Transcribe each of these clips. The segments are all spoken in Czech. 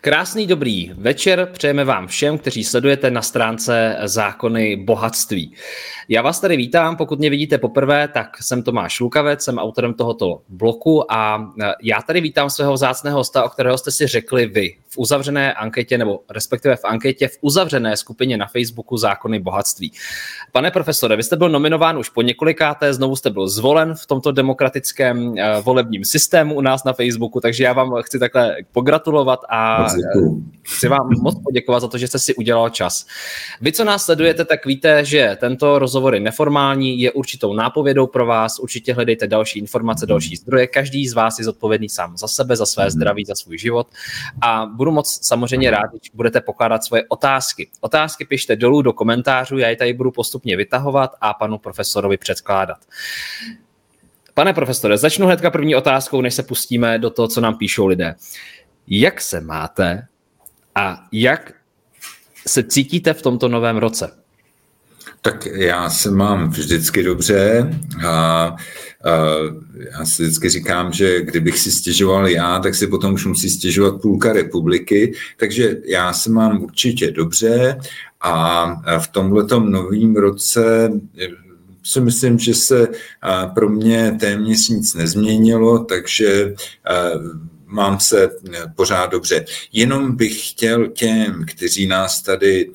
Krásný dobrý večer přejeme vám všem, kteří sledujete na stránce Zákony bohatství. Já vás tady vítám, pokud mě vidíte poprvé, tak jsem Tomáš Lukavec, jsem autorem tohoto bloku a já tady vítám svého vzácného hosta, o kterého jste si řekli vy v uzavřené anketě, nebo respektive v anketě v uzavřené skupině na Facebooku Zákony bohatství. Pane profesore, vy jste byl nominován už po několikáté, znovu jste byl zvolen v tomto demokratickém volebním systému u nás na Facebooku, takže já vám chci takhle pogratulovat a chci vám moc poděkovat za to, že jste si udělal čas. Vy, co nás sledujete, tak víte, že tento rozhovor je neformální, je určitou nápovědou pro vás, určitě hledejte další informace, další zdroje, každý z vás je zodpovědný sám za sebe, za své zdraví, za svůj život a budu moc samozřejmě rád, když budete pokládat svoje otázky. Otázky pište dolů do komentářů, já je tady budu postupně vytahovat a panu profesorovi předkládat. Pane profesore, začnu hnedka první otázkou, než se pustíme do toho, co nám píšou lidé. Jak se máte a jak se cítíte v tomto novém roce? Tak já se mám vždycky dobře a já si vždycky říkám, že kdybych si stěžoval já, tak si potom už musí stěžovat půlka republiky, takže já se mám určitě dobře a v tomhletom novém roce si myslím, že se pro mě téměř nic nezměnilo, takže mám se pořád dobře. Jenom bych chtěl těm, kteří nás tady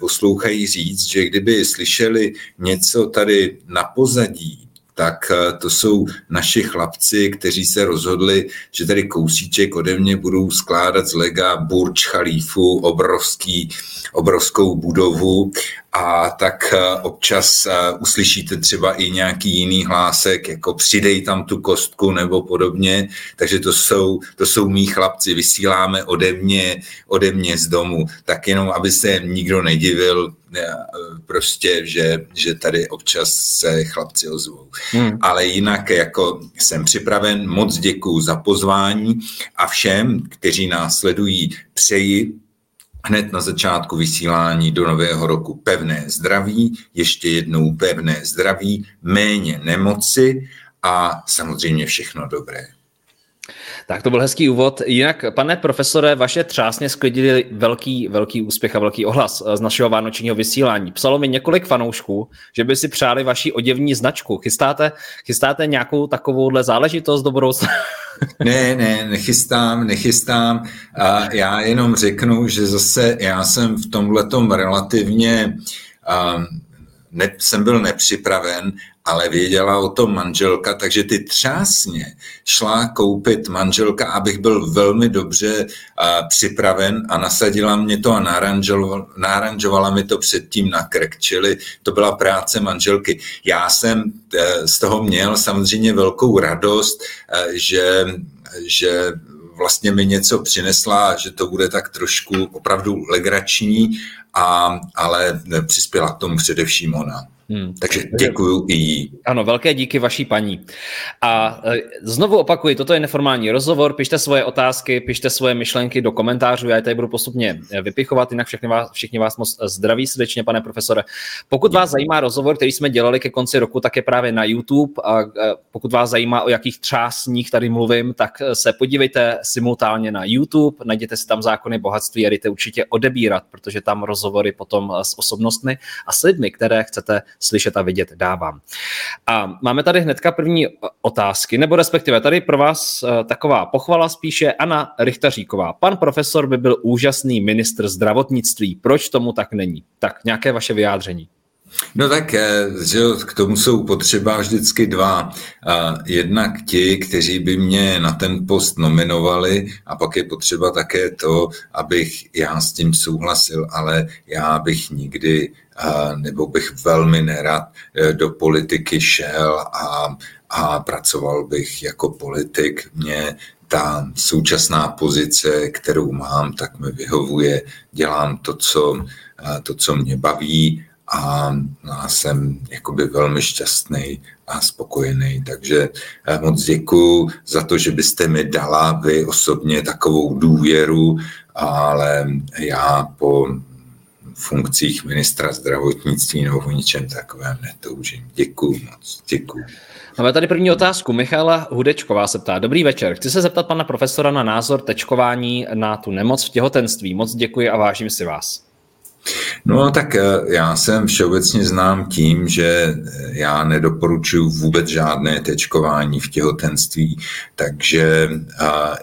poslouchají, říct, že kdyby slyšeli něco tady na pozadí, tak to jsou naši chlapci, kteří se rozhodli, že tady kousíček ode mě budou skládat z lega Burj Khalifu, obrovskou budovu, a tak občas uslyšíte třeba i nějaký jiný hlásek, jako přidej tam tu kostku nebo podobně, takže to jsou mý chlapci, vysíláme ode mě z domu, tak jenom, aby se nikdo nedivil, prostě, že tady občas se chlapci ozvou. Ale jinak jako jsem připraven, moc děkuju za pozvání a všem, kteří nás sledují, přeji hned na začátku vysílání do nového roku pevné zdraví, ještě jednou pevné zdraví, méně nemoci a samozřejmě všechno dobré. Tak to byl hezký úvod. Jinak, pane profesore, vaše třásně sklidily velký úspěch a velký ohlas z našeho vánočního vysílání. Psalo mi několik fanoušků, že by si přáli vaši oděvní značku. Chystáte nějakou takovouhle záležitost do budoucna? Ne, nechystám. A já jenom řeknu, že zase já jsem v tomhletom relativně jsem byl nepřipraven, ale věděla o tom manželka, takže ty třásně šla koupit manželka, abych byl velmi dobře připraven a nasadila mě to a naranžovala mi to předtím na krk, čili to byla práce manželky. Já jsem z toho měl samozřejmě velkou radost, že vlastně mi něco přinesla, že to bude tak trošku opravdu legrační, ale přispěla k tomu především ona. Takže děkuju i jí. Ano, velké díky vaší paní. A znovu opakuji, toto je neformální rozhovor, pište svoje otázky, pište svoje myšlenky do komentářů, já je tady budu postupně vypichovat, jinak všichni vás moc zdraví srdečně, pane profesore. Pokud vás zajímá rozhovor, který jsme dělali ke konci roku, tak je právě na YouTube a pokud vás zajímá, o jakých třásních tady mluvím, tak se podívejte simultánně na YouTube, najděte si tam Zákony bohatství a jdete určitě odebírat, protože tam rozhovory potom s osobnostmi a s lidmi, které chcete slyšet a vidět dávám. A máme tady hnedka první otázky, nebo respektive tady pro vás taková pochvala spíše. Anna Richtaříková. Pan profesor by byl úžasný ministr zdravotnictví. Proč tomu tak není? Tak nějaké vaše vyjádření. No tak že k tomu jsou potřeba vždycky dva. Jednak ti, kteří by mě na ten post nominovali a pak je potřeba také to, abych já s tím souhlasil, ale já bych nikdy nebo bych velmi nerad do politiky šel a pracoval bych jako politik. Mě ta současná pozice, kterou mám, tak mi vyhovuje. Dělám to, co mě baví a jsem jakoby velmi šťastný a spokojený. Takže moc děkuju za to, že byste mi dala vy osobně takovou důvěru, ale já po funkcích ministra zdravotnictví nebo o ničem takovém netoužím. Děkuju moc, děkuju. Máme tady první otázku. Michála Hudečková se ptá. Dobrý večer. Chci se zeptat pana profesora na názor tečkování na tu nemoc v těhotenství. Moc děkuji a vážím si vás. No tak já jsem všeobecně znám tím, že já nedoporučuji vůbec žádné tečkování v těhotenství, takže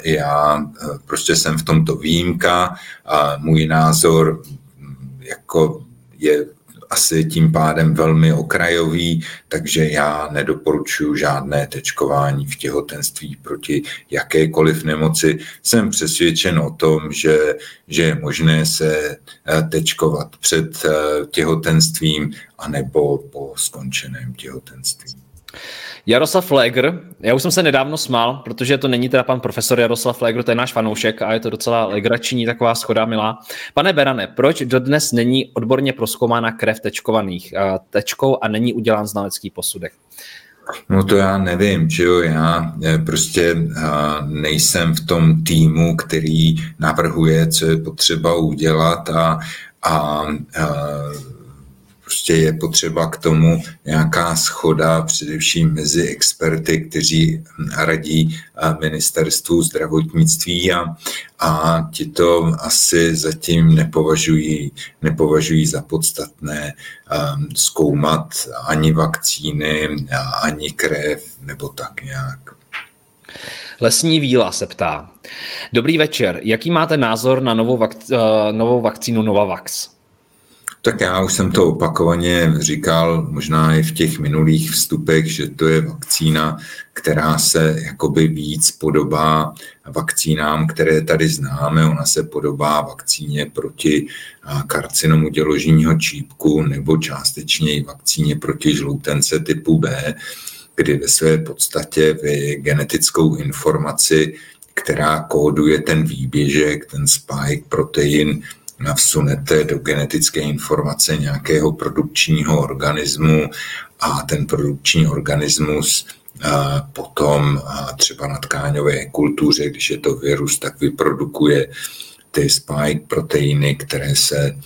já prostě jsem v tomto výjimka a můj názor jako je asi tím pádem velmi okrajový, takže já nedoporučuji žádné tečkování v těhotenství proti jakékoliv nemoci. Jsem přesvědčen o tom, že je možné se tečkovat před těhotenstvím anebo po skončeném těhotenství. Jaroslav Legr, já už jsem se nedávno smál, protože to není teda pan profesor Jaroslav Legr, to je náš fanoušek a je to docela legrační, taková schoda milá. Pane Berane, proč dodnes není odborně prozkoumána krev tečkovaných tečkou a není udělán znalecký posudek? No to já nevím, že jo, já prostě nejsem v tom týmu, který navrhuje, co je potřeba udělat a prostě je potřeba k tomu nějaká shoda, především mezi experty, kteří radí ministerstvu zdravotnictví a ti to asi zatím nepovažují za podstatné zkoumat ani vakcíny, ani krev, nebo tak nějak. Lesní Víla se ptá. Dobrý večer, jaký máte názor na novou vakcínu Novavax? Tak já už jsem to opakovaně říkal, možná i v těch minulých vstupech, že to je vakcína, která se jakoby víc podobá vakcínám, které tady známe. Ona se podobá vakcíně proti karcinomu děložního čípku nebo částečně i vakcíně proti žloutence typu B, kdy ve své podstatě vy genetickou informaci, která kóduje ten výběžek, ten spike protein, navsunete do genetické informace nějakého produkčního organismu a ten produkční organismus potom třeba na tkáňové kultuře, když je to virus, tak vyprodukuje ty spike proteiny, které se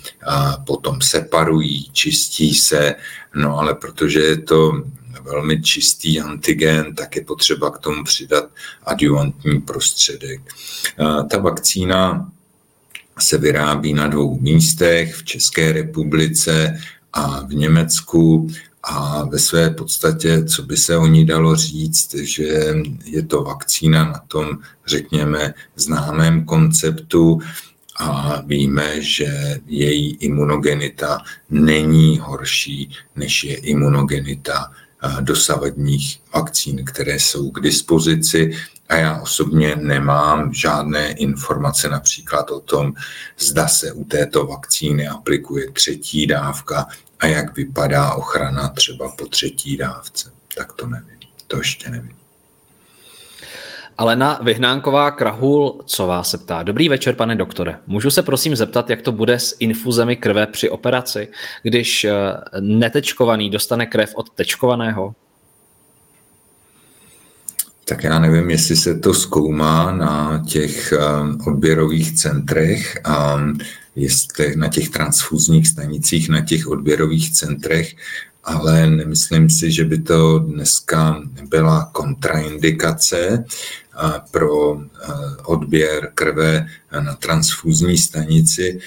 potom separují, čistí se, no ale protože je to velmi čistý antigen, tak je potřeba k tomu přidat adjuvantní prostředek. Ta vakcína se vyrábí na 2 místech, v České republice a v Německu a ve své podstatě, co by se o ní dalo říct, že je to vakcína na tom, řekněme, známém konceptu a víme, že její imunogenita není horší, než je imunogenita dosavadních vakcín, které jsou k dispozici. A já osobně nemám žádné informace například o tom, zda se u této vakcíny aplikuje 3. dávka a jak vypadá ochrana třeba po 3. dávce. Tak to nevím, to ještě nevím. Alena Vyhnánková Krahul, co vás se ptá. Dobrý večer, pane doktore. Můžu se prosím zeptat, jak to bude s infuzemi krve při operaci, když netečkovaný dostane krev od tečkovaného? Tak já nevím, jestli se to zkoumá na těch odběrových centrech a jestli na těch transfuzních stanicích, na těch odběrových centrech, ale nemyslím si, že by to dneska byla kontraindikace pro odběr krve na transfuzní stanici.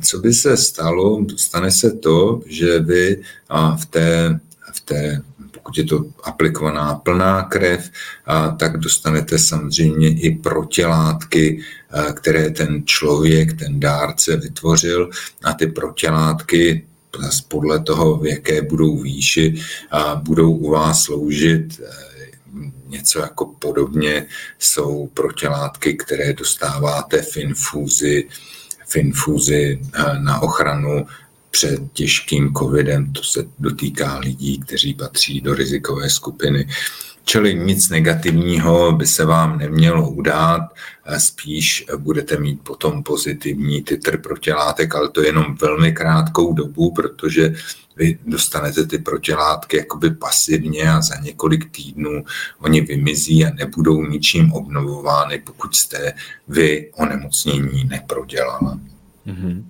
Co by se stalo? Stane se to, že vy v té pokud je to aplikovaná plná krev, tak dostanete samozřejmě i protilátky, které ten člověk, ten dárce vytvořil a ty protilátky podle toho, v jaké budou výši, budou u vás sloužit. Něco jako podobně jsou protilátky, které dostáváte v infuzi na ochranu před těžkým covidem, to se dotýká lidí, kteří patří do rizikové skupiny. Čili nic negativního by se vám nemělo udát, spíš budete mít potom pozitivní titr protilátek, ale to jenom velmi krátkou dobu, protože vy dostanete ty protilátky jakoby pasivně a za několik týdnů oni vymizí a nebudou ničím obnovovány, pokud jste vy onemocnění neprodělala. Mm-hmm.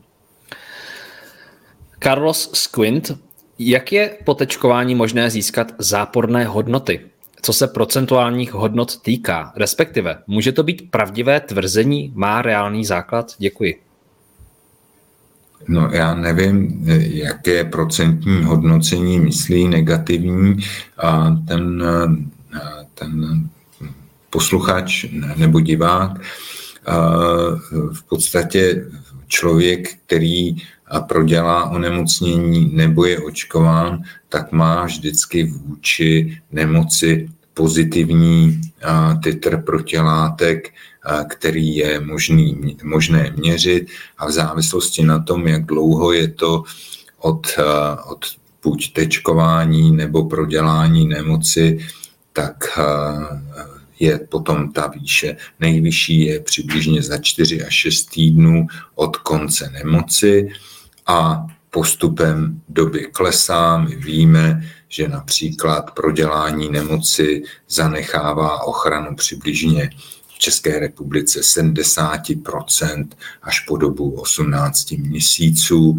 Carlos Squint, jak je po tečkování možné získat záporné hodnoty? Co se procentuálních hodnot týká? Respektive, může to být pravdivé tvrzení? Má reálný základ? Děkuji. No já nevím, jaké procentní hodnocení myslí negativní a ten posluchač nebo divák. V podstatě člověk, který prodělá onemocnění nebo je očkován, tak má vždycky vůči nemoci pozitivní titr protilátek, který je možné měřit a v závislosti na tom, jak dlouho je to od buď tečkování nebo prodělání nemoci, tak je potom ta výše. Nejvyšší je přibližně za 4 až 6 týdnů od konce nemoci a postupem doby klesá. My víme, že například prodělání nemoci zanechává ochranu přibližně v České republice 70% až po dobu 18 měsíců.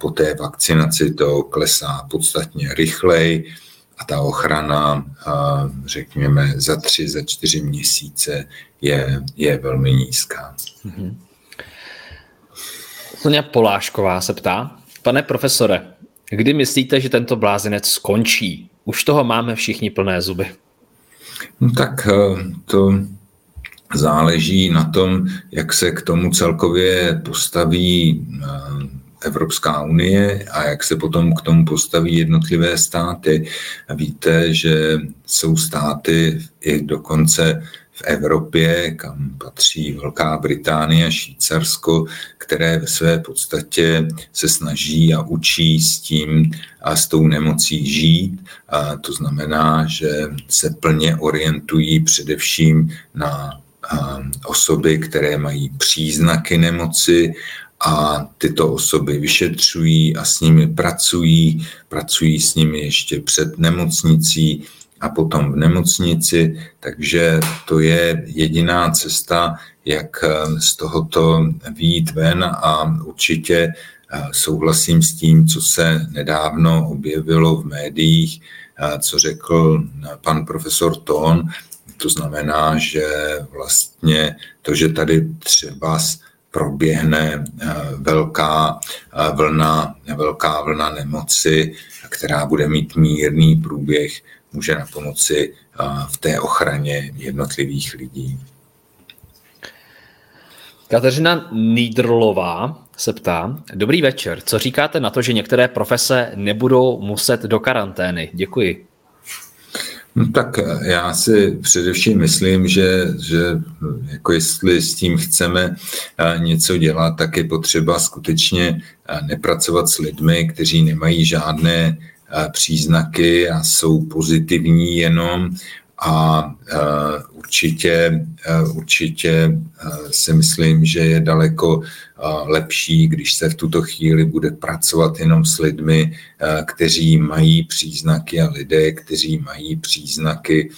Po té vakcinaci to klesá podstatně rychleji a ta ochrana, řekněme, za 3, za 4 měsíce je velmi nízká. Mm-hmm. Soňa Polášková se ptá, pane profesore, kdy myslíte, že tento blázinec skončí? Už toho máme všichni plné zuby. No tak to záleží na tom, jak se k tomu celkově postaví Evropská unie a jak se potom k tomu postaví jednotlivé státy. Víte, že jsou státy i dokonce v Evropě, kam patří Velká Británie, Švýcarsko, které ve své podstatě se snaží a učí s tím a s tou nemocí žít. A to znamená, že se plně orientují především na osoby, které mají příznaky nemoci a tyto osoby vyšetřují a s nimi pracují s nimi ještě před nemocnicí a potom v nemocnici, takže to je jediná cesta, jak z tohoto vyjít ven a určitě souhlasím s tím, co se nedávno objevilo v médiích, co řekl pan profesor Ton, to znamená, že vlastně to, že tady třeba proběhne velká vlna nemoci, která bude mít mírný průběh, může napomoci v té ochraně jednotlivých lidí. Kateřina Nýdrlová se ptá, dobrý večer, co říkáte na to, že některé profese nebudou muset do karantény? Děkuji. No tak já si především myslím, že jako jestli s tím chceme něco dělat, tak je potřeba skutečně nepracovat s lidmi, kteří nemají žádné příznaky a jsou pozitivní jenom a určitě si myslím, že je daleko lepší, když se v tuto chvíli bude pracovat jenom s lidmi, kteří mají příznaky a lidé, kteří mají příznaky,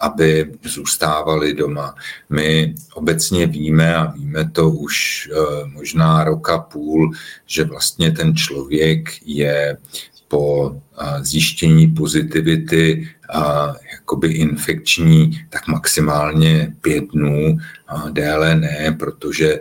aby zůstávali doma. My obecně víme a víme to už možná roka půl, že vlastně ten člověk je po zjištění pozitivity jakoby infekční, tak maximálně 5 dnů, déle ne, protože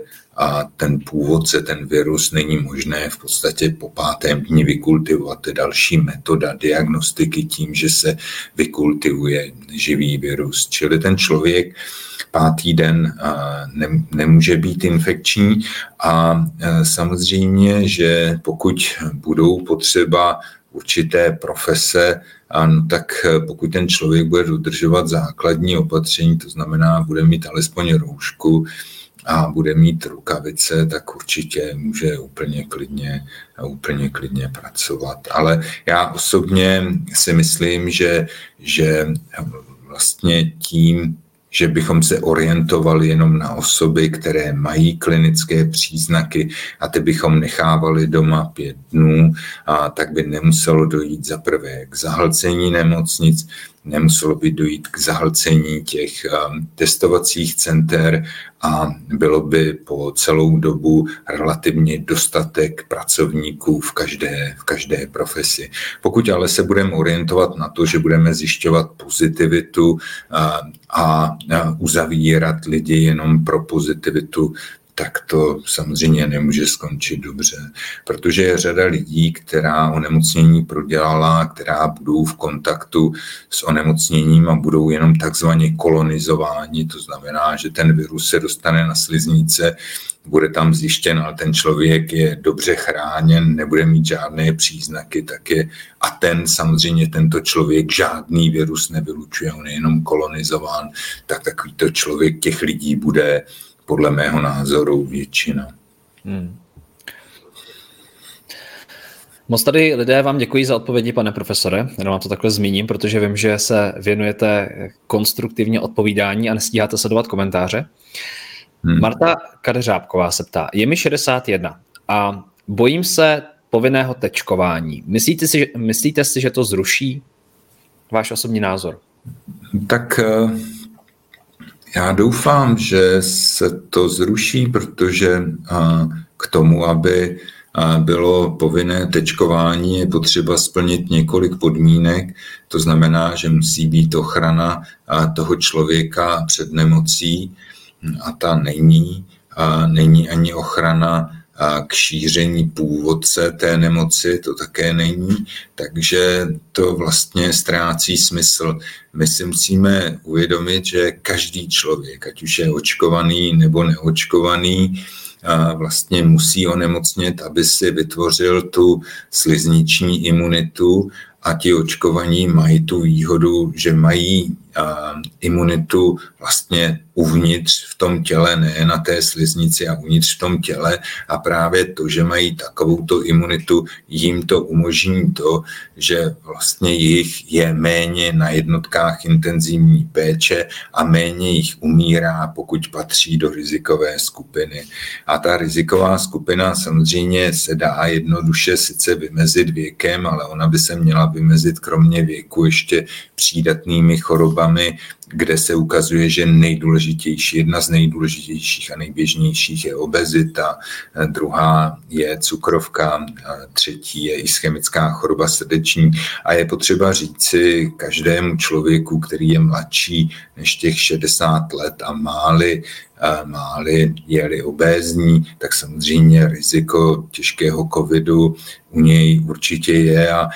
ten původce, ten virus není možné v podstatě po 5. dni vykultivovat. To je další metoda diagnostiky tím, že se vykultivuje živý virus. Čili ten člověk 5. den nemůže být infekční a samozřejmě, že pokud budou potřeba určité profese, tak pokud ten člověk bude dodržovat základní opatření, to znamená, bude mít alespoň roušku a bude mít rukavice, tak určitě může úplně klidně pracovat. Ale já osobně si myslím, že vlastně tím, že bychom se orientovali jenom na osoby, které mají klinické příznaky a ty bychom nechávali doma 5 dnů, a tak by nemuselo dojít za prvé k zahlcení nemocnic, nemuselo by dojít k zahlcení těch testovacích center a bylo by po celou dobu relativně dostatek pracovníků v každé profesi. Pokud ale se budeme orientovat na to, že budeme zjišťovat pozitivitu a uzavírat lidi jenom pro pozitivitu, tak to samozřejmě nemůže skončit dobře, protože je řada lidí, která onemocnění prodělala, která budou v kontaktu s onemocněním a budou jenom takzvaně kolonizováni, to znamená, že ten virus se dostane na sliznice, bude tam zjištěn, ale ten člověk je dobře chráněn, nebude mít žádné příznaky, a ten samozřejmě tento člověk žádný virus nevylučuje, on je jenom kolonizován, tak takovýto člověk těch lidí bude podle mého názoru většina. Moc tady lidé vám děkuji za odpovědi, pane profesore. Jenom to takhle zmíním, protože vím, že se věnujete konstruktivně odpovídání a nestíháte sledovat komentáře. Marta Kadeřábková se ptá, je mi 61 a bojím se povinného tečkování. Myslíte si, že to zruší? Váš osobní názor? Tak já doufám, že se to zruší, protože k tomu, aby bylo povinné tečkování, je potřeba splnit několik podmínek. To znamená, že musí být ochrana toho člověka před nemocí a ta není. Není ani ochrana k šíření původce té nemoci, to také není, takže to vlastně ztrácí smysl. My si musíme uvědomit, že každý člověk, ať už je očkovaný nebo neočkovaný, vlastně musí onemocnit, aby si vytvořil tu slizniční imunitu, a ti očkovaní mají tu výhodu, že mají imunitu vlastně uvnitř v tom těle, ne na té sliznici a uvnitř v tom těle, a právě to, že mají takovouto imunitu, jim to umožní to, že vlastně jich je méně na jednotkách intenzivní péče a méně jich umírá, pokud patří do rizikové skupiny. A ta riziková skupina samozřejmě se dá jednoduše sice vymezit věkem, ale ona by se měla vymezit kromě věku ještě přídatnými chorobami, kde se ukazuje, že nejdůležitější, jedna z nejdůležitějších a nejběžnějších je obezita, druhá je cukrovka, třetí je ischemická choroba srdeční, a je potřeba říci každému člověku, který je mladší než těch 60 let a je-li obézní, tak samozřejmě riziko těžkého covidu u něj určitě je, a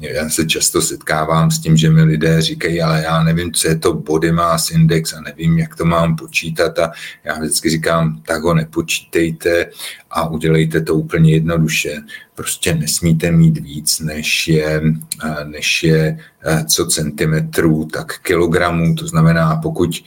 já se často setkávám s tím, že mi lidé říkají, ale já nevím, co je to body mass index a nevím, jak to mám počítat, a já vždycky říkám, tak ho nepočítejte a udělejte to úplně jednoduše. Prostě nesmíte mít víc, než je co centimetrů, tak kilogramů. To znamená, pokud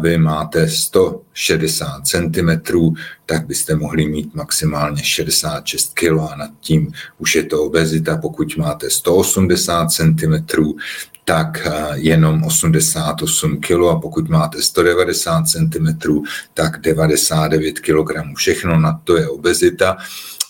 vy máte 160 centimetrů, tak byste mohli mít maximálně 66 kilo a nad tím už je to obezita. Pokud máte 180 centimetrů, tak jenom 88 kilo, a pokud máte 190 centimetrů, tak 99 kilogramů. Všechno nad to je obezita.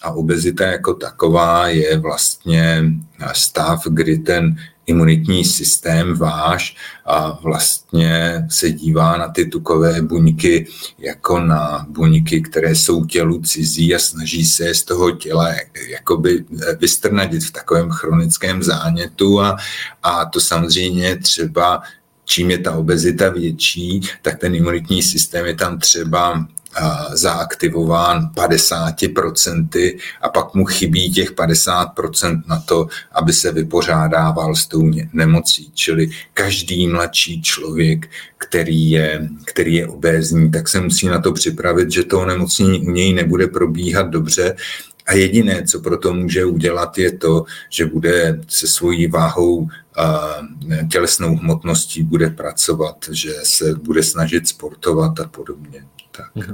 A obezita jako taková je vlastně stav, kdy ten imunitní systém váš a vlastně se dívá na ty tukové buňky jako na buňky, které jsou tělu cizí, a snaží se z toho těla jakoby vystrnadit v takovém chronickém zánětu, a to samozřejmě třeba, čím je ta obezita větší, tak ten imunitní systém je tam třeba zaaktivován 50%, a pak mu chybí těch 50% na to, aby se vypořádával s tou nemocí. Čili každý mladší člověk, který je obézní, tak se musí na to připravit, že to onemocnění u něj nebude probíhat dobře. A jediné, co proto může udělat, je to, že bude se svojí váhou a tělesnou hmotností bude pracovat, že se bude snažit sportovat a podobně. Tak.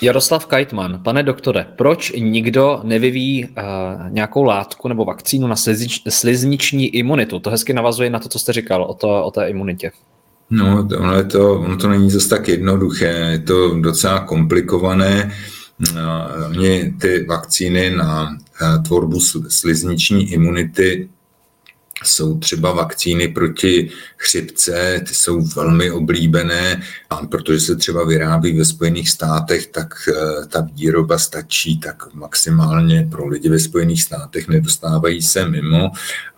Jaroslav Kajtman. Pane doktore, proč nikdo nevyvíjí nějakou látku nebo vakcínu na slizniční imunitu? To hezky navazuje na to, co jste říkal o té imunitě. No, ono to není zase tak jednoduché, je to docela komplikované. Mě ty vakcíny na tvorbu slizniční imunity jsou třeba vakcíny proti chřipce, ty jsou velmi oblíbené a protože se třeba vyrábí ve Spojených státech, tak ta výroba stačí tak maximálně pro lidi ve Spojených státech, nedostávají se mimo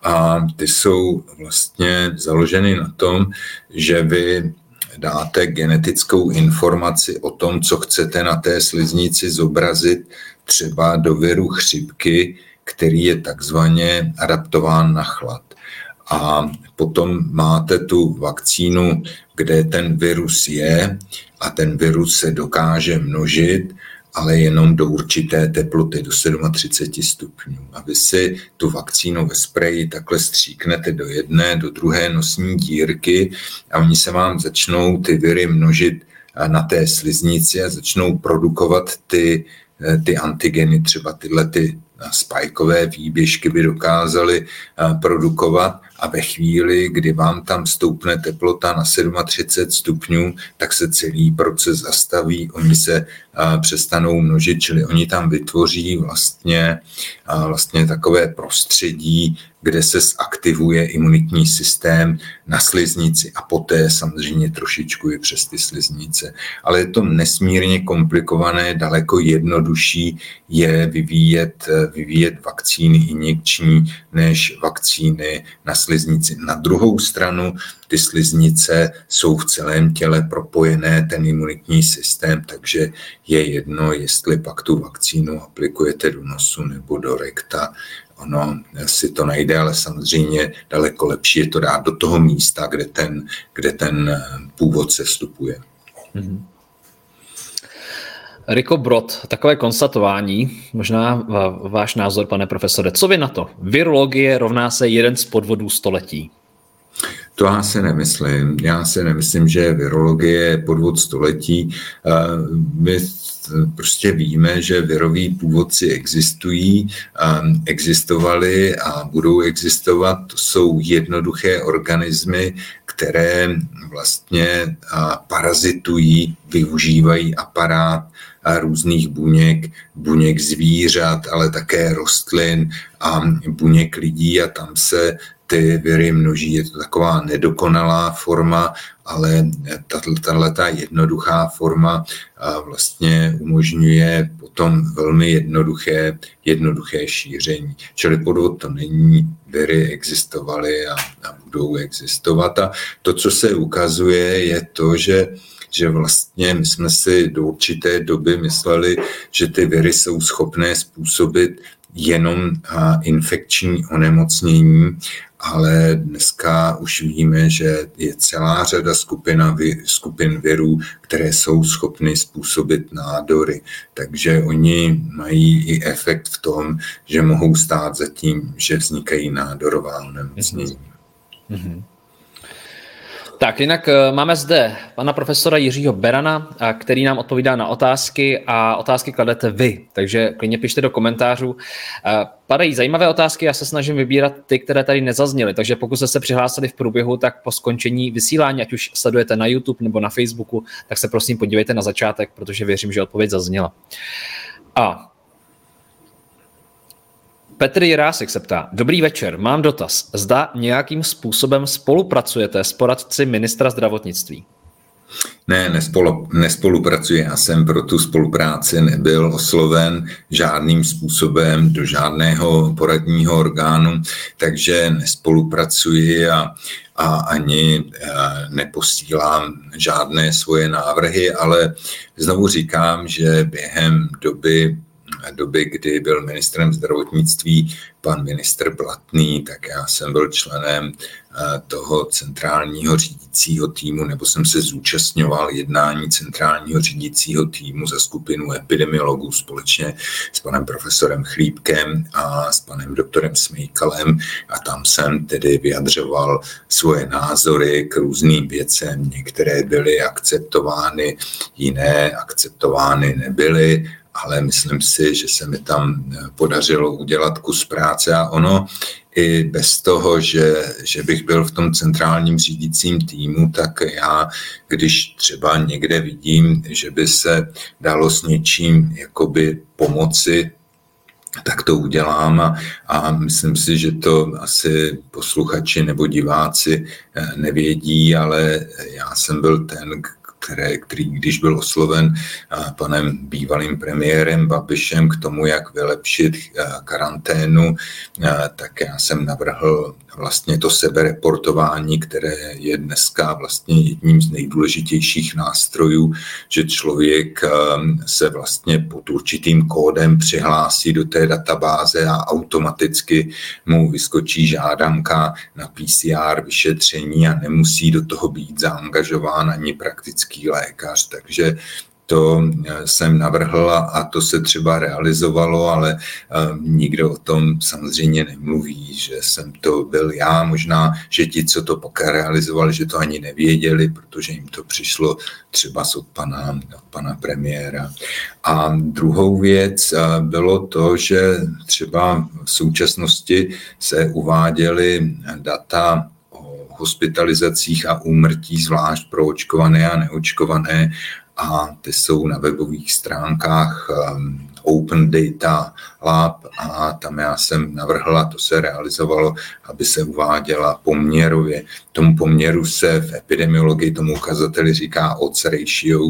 a ty jsou vlastně založeny na tom, že vy dáte genetickou informaci o tom, co chcete na té sliznici zobrazit třeba do viru chřipky, který je takzvaně adaptován na chlad. A potom máte tu vakcínu, kde ten virus je a ten virus se dokáže množit, ale jenom do určité teploty, do 37 stupňů. A vy si tu vakcínu ve spreji takhle stříknete do jedné, do druhé nosní dírky a oni se vám začnou ty viry množit na té sliznici a začnou produkovat ty antigeny, třeba tyhle ty spajkové výběžky by dokázaly produkovat a ve chvíli, kdy vám tam stoupne teplota na 37 stupňů, tak se celý proces zastaví, oni se přestanou množit, čili oni tam vytvoří vlastně takové prostředí, kde se zaktivuje imunitní systém na sliznici a poté samozřejmě trošičku i přes ty sliznice. Ale je to nesmírně komplikované, daleko jednodušší je vyvíjet vakcíny injekční než vakcíny na sliznici. Na druhou stranu ty sliznice jsou v celém těle propojené, ten imunitní systém, takže je jedno, jestli pak tu vakcínu aplikujete do nosu nebo do rekta. Ono si to najde, ale samozřejmě daleko lepší je to dát do toho místa, kde ten původce vstupuje. Mm-hmm. Riko Brod, takové konstatování, možná váš názor, pane profesore, co vy na to? Virologie rovná se jeden z podvodů století. To já si nemyslím. Já si nemyslím, že virologie je podvod století. My prostě víme, že viroví původci existují, existovali a budou existovat. To jsou jednoduché organismy, které vlastně parazitují, využívají aparát různých buněk zvířat, ale také rostlin a buněk lidí a tam se ty viry množí, je to taková nedokonalá forma, ale tato jednoduchá forma vlastně umožňuje potom velmi jednoduché šíření. Čili podvod to není, viry existovaly a budou existovat. A to, co se ukazuje, je to, že vlastně my jsme si do určité doby mysleli, že ty viry jsou schopné způsobit jenom infekční onemocnění, ale dneska už víme, že je celá řada skupin virů, které jsou schopny způsobit nádory. Takže oni mají i efekt v tom, že mohou stát za tím, že vznikají nádorová onemocnění. Mm-hmm. Tak, jinak máme zde pana profesora Jiřího Berana, který nám odpovídá na otázky a otázky kladete vy, takže klidně pište do komentářů. Padají zajímavé otázky, já se snažím vybírat ty, které tady nezazněly, takže pokud jste se přihlásili v průběhu, tak po skončení vysílání, ať už sledujete na YouTube nebo na Facebooku, tak se prosím podívejte na začátek, protože věřím, že odpověď zazněla. A Petr Jirásek se ptá, dobrý večer, mám dotaz. Zda nějakým způsobem spolupracujete s poradci ministra zdravotnictví? Ne, nespolupracuji. Já jsem pro tu spolupráci nebyl osloven žádným způsobem do žádného poradního orgánu, takže nespolupracuji a ani neposílám žádné svoje návrhy, ale znovu říkám, že během doby doby, kdy byl ministrem zdravotnictví pan ministr Blatný, tak já jsem byl členem toho centrálního řídícího týmu, nebo jsem se zúčastňoval jednání centrálního řídícího týmu za skupinu epidemiologů společně s panem profesorem Chlípkem a s panem doktorem Smejkalem a tam jsem tedy vyjadřoval svoje názory k různým věcem. Některé byly akceptovány, jiné akceptovány nebyly, ale myslím si, že se mi tam podařilo udělat kus práce a ono i bez toho, že bych byl v tom centrálním řídícím týmu, tak já, když třeba někde vidím, že by se dalo s něčím jakoby pomoci, tak to udělám a myslím si, že to asi posluchači nebo diváci nevědí, ale já jsem byl ten, který když byl osloven panem bývalým premiérem Babišem k tomu, jak vylepšit karanténu, tak já jsem navrhl vlastně to sebereportování, které je dneska vlastně jedním z nejdůležitějších nástrojů, že člověk se vlastně pod určitým kódem přihlásí do té databáze a automaticky mu vyskočí žádanka na PCR vyšetření a nemusí do toho být zaangažován ani praktický lékař, takže to jsem navrhl a to se třeba realizovalo, ale nikdo o tom samozřejmě nemluví, že jsem to byl já, možná, že ti, co to realizovali, že to ani nevěděli, protože jim to přišlo třeba od pana premiéra. A druhou věc bylo to, že třeba v současnosti se uváděly data o hospitalizacích a úmrtí, zvlášť pro očkované a neočkované, a ty jsou na webových stránkách Open Data Lab a tam já jsem navrhla, to se realizovalo, aby se uváděla poměrově. Tomu poměru se v epidemiologii tomu ukazateli říká odds ratio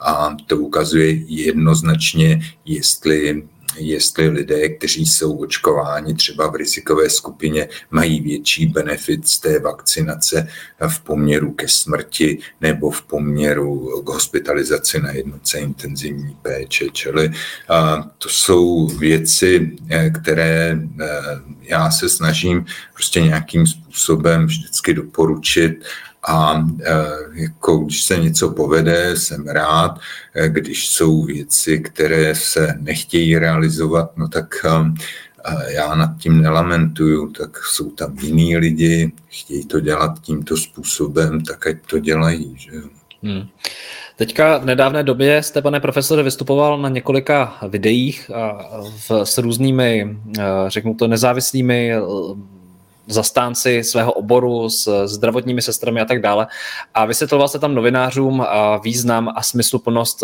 a to ukazuje jednoznačně, jestli lidé, kteří jsou očkováni třeba v rizikové skupině, mají větší benefit z té vakcinace v poměru ke smrti nebo v poměru k hospitalizaci na jednotce intenzivní péče. Čili to jsou věci, které já se snažím prostě nějakým způsobem vždycky doporučit. A jako, když se něco povede, jsem rád, když jsou věci, které se nechtějí realizovat, no tak já nad tím nelamentuju, tak jsou tam jiní lidi, chtějí to dělat tímto způsobem, tak ať to dělají, že jo. Teďka v nedávné době jste, pane profesore, vystupoval na několika videích s různými, řeknu to, nezávislými zastánci svého oboru, s zdravotními sestrami a tak dále. A vysvětloval se tam novinářům význam a smysluplnost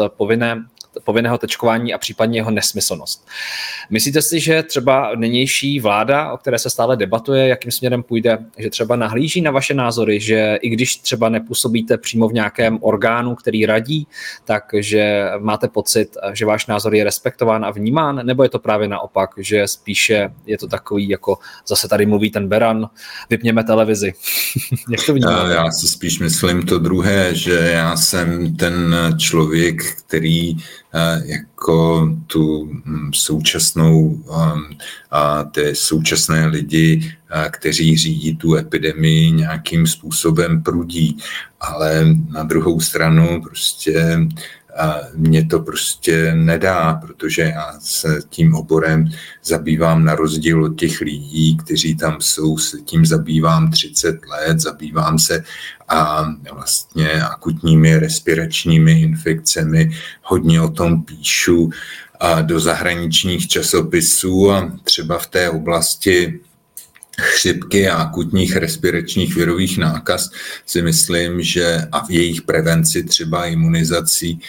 povinného tečkování a případně jeho nesmyslnost. Myslíte si, že třeba nynější vláda, o které se stále debatuje, jakým směrem půjde, že třeba nahlíží na vaše názory, že i když třeba nepůsobíte přímo v nějakém orgánu, který radí, takže máte pocit, že váš názor je respektován a vnímán, nebo je to právě naopak, že spíše je to takový, jako zase tady mluví ten Beran, vypněme televizi. Jak to vnímáte? Já si spíš myslím to druhé, že já jsem ten člověk, který jako tu současnou, ty současné lidi, kteří řídí tu epidemii, nějakým způsobem prudí, ale na druhou stranu prostě mě to prostě nedá, protože já se tím oborem zabývám na rozdíl od těch lidí, kteří tam jsou, se tím zabývám 30 let, zabývám se a vlastně akutními respiračními infekcemi, hodně o tom píšu a do zahraničních časopisů a třeba v té oblasti chřipky a akutních respiračních virových nákaz si myslím, že a v jejich prevenci třeba imunizací,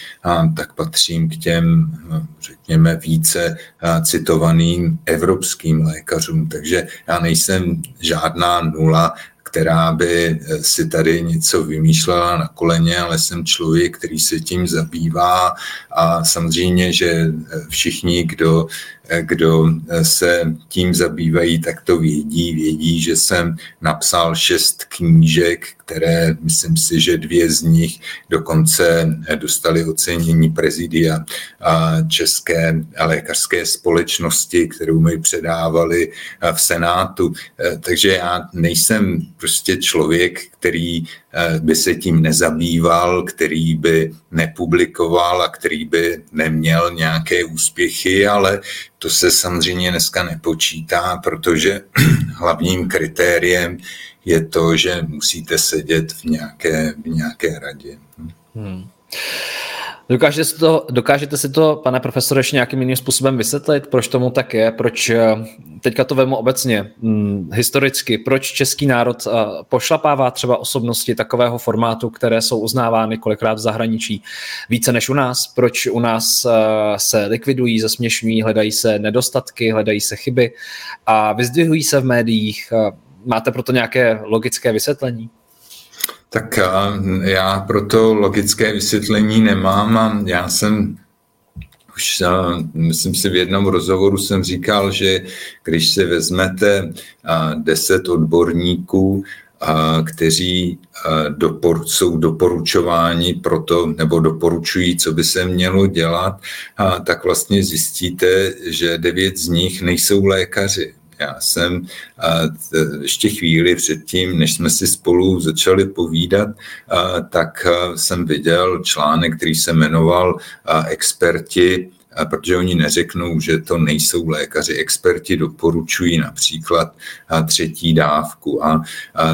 tak patřím k těm, řekněme, více citovaným evropským lékařům. Takže já nejsem žádná nula, která by si tady něco vymýšlela na koleně, ale jsem člověk, který se tím zabývá a samozřejmě, že všichni, kdo se tím zabývají, tak to vědí, že jsem napsal 6 knížek, které, myslím si, že dvě z nich dokonce dostaly ocenění prezidia České lékařské společnosti, kterou mi předávali v Senátu. Takže já nejsem prostě člověk, který by se tím nezabýval, který by nepublikoval a který by neměl nějaké úspěchy, ale to se samozřejmě dneska nepočítá, protože hlavním kritériem je to, že musíte sedět v nějaké radě. Dokážete si to, pane profesore, ještě nějakým jiným způsobem vysvětlit, proč tomu tak je, proč, teďka to vemu obecně, historicky, proč český národ pošlapává třeba osobnosti takového formátu, které jsou uznávány kolikrát v zahraničí více než u nás, proč u nás se likvidují, zasměšňují, hledají se nedostatky, hledají se chyby a vyzdvihují se v médiích. Máte proto nějaké logické vysvětlení? Tak já proto logické vysvětlení nemám a já jsem už, myslím si, v jednom rozhovoru jsem říkal, že když si vezmete 10 odborníků, kteří jsou doporučováni proto, nebo doporučují, co by se mělo dělat, tak vlastně zjistíte, že 9 z nich nejsou lékaři. Já jsem ještě chvíli předtím, než jsme si spolu začali povídat, tak jsem viděl článek, který se jmenoval Experti, protože oni neřeknou, že to nejsou lékaři. Experti doporučují například 3. dávku a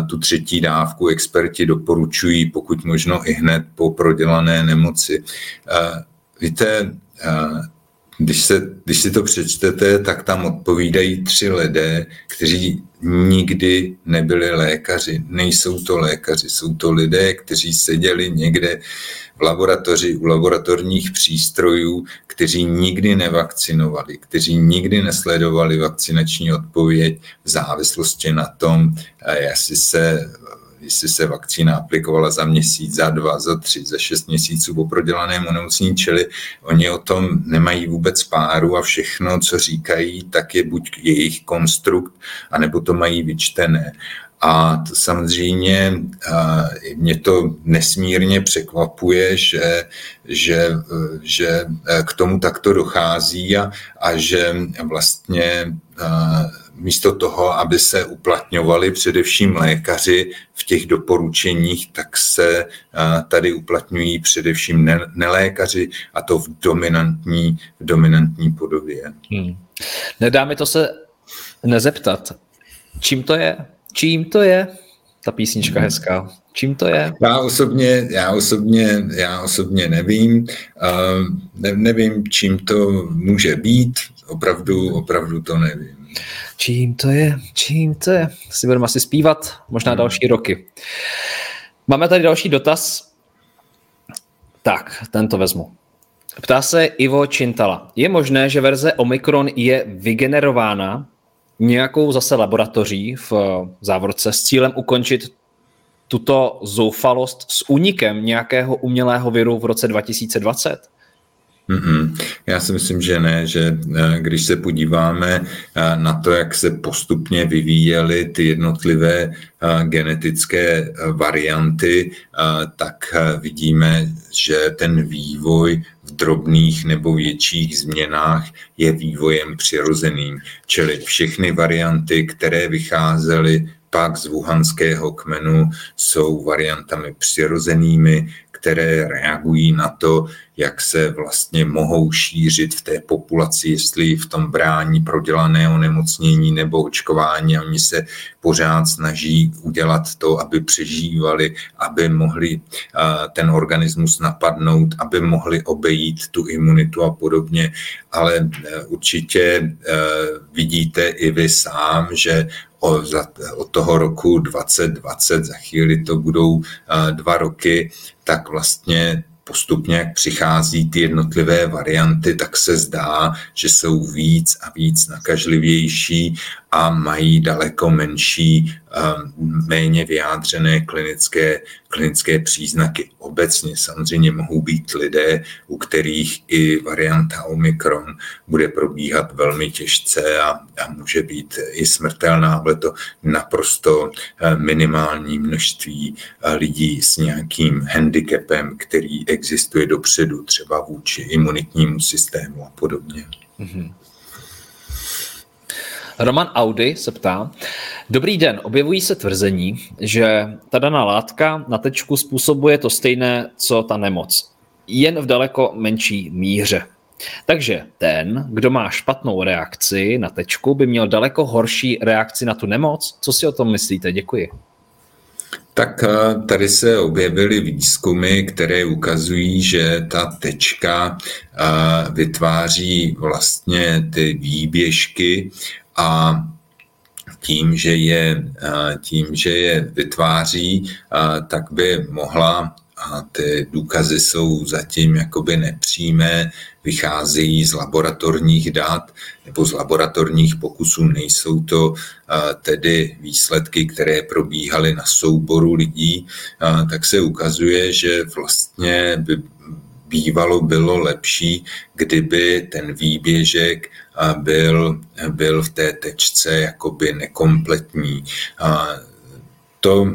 tu 3. dávku experti doporučují pokud možno i hned po prodělané nemoci. Víte, Když si to přečtete, tak tam odpovídají 3 lidé, kteří nikdy nebyli lékaři. Nejsou to lékaři, jsou to lidé, kteří seděli někde v laboratoři, u laboratorních přístrojů, kteří nikdy nevakcinovali, kteří nikdy nesledovali vakcinační odpověď v závislosti na tom, jestli se vakcína aplikovala za měsíc, za 2, za 3, za 6 měsíců po prodělaném onemocnění, čili oni o tom nemají vůbec páru a všechno, co říkají, tak je buď jejich konstrukt, anebo to mají vyčtené. A to samozřejmě mě to nesmírně překvapuje, že k tomu takto dochází a že vlastně místo toho, aby se uplatňovali především lékaři v těch doporučeních, tak se tady uplatňují především nelékaři a to v dominantní podobě. Nedá mi to se nezeptat. Čím to je? Ta písnička hezká. Čím to je? Já osobně nevím. Nevím, čím to může být. Opravdu to nevím. Čím to je? Si budeme asi zpívat, možná další roky. Máme tady další dotaz. Tak, tento vezmu. Ptá se Ivo Čintala. Je možné, že verze Omicron je vygenerována nějakou zase laboratoří v závorce s cílem ukončit tuto zoufalost s únikem nějakého umělého viru v roce 2020? Já si myslím, že ne, že když se podíváme na to, jak se postupně vyvíjely ty jednotlivé genetické varianty, tak vidíme, že ten vývoj v drobných nebo větších změnách je vývojem přirozeným. Čili všechny varianty, které vycházely pak z wuhanského kmenu, jsou variantami přirozenými, které reagují na to, jak se vlastně mohou šířit v té populaci, jestli v tom brání prodělané onemocnění nebo očkování. Oni se pořád snaží udělat to, aby přežívali, aby mohli ten organismus napadnout, aby mohli obejít tu imunitu a podobně. Ale určitě vidíte i vy sám, že od toho roku 2020, za chvíli to budou 2 roky, tak vlastně postupně, jak přichází ty jednotlivé varianty, tak se zdá, že jsou víc a víc nakažlivější a mají daleko menší méně vyjádřené klinické příznaky. Obecně samozřejmě mohou být lidé, u kterých i varianta Omicron bude probíhat velmi těžce a může být i smrtelná, ale to naprosto minimální množství lidí s nějakým handicapem, který existuje dopředu, třeba vůči imunitnímu systému a podobně. Mm-hmm. Roman Audy se ptá: Dobrý den, objevují se tvrzení, že ta daná látka na tečku způsobuje to stejné, co ta nemoc, jen v daleko menší míře. Takže ten, kdo má špatnou reakci na tečku, by měl daleko horší reakci na tu nemoc. Co si o tom myslíte? Děkuji. Tak tady se objevily výzkumy, které ukazují, že ta tečka vytváří vlastně ty výběžky a tím, že je vytváří, tak by mohla, a ty důkazy jsou zatím jakoby nepřímé, vycházejí z laboratorních dat nebo z laboratorních pokusů, nejsou to tedy výsledky, které probíhaly na souboru lidí, tak se ukazuje, že vlastně by bylo lepší, kdyby ten výběžek byl v té tečce jakoby nekompletní. To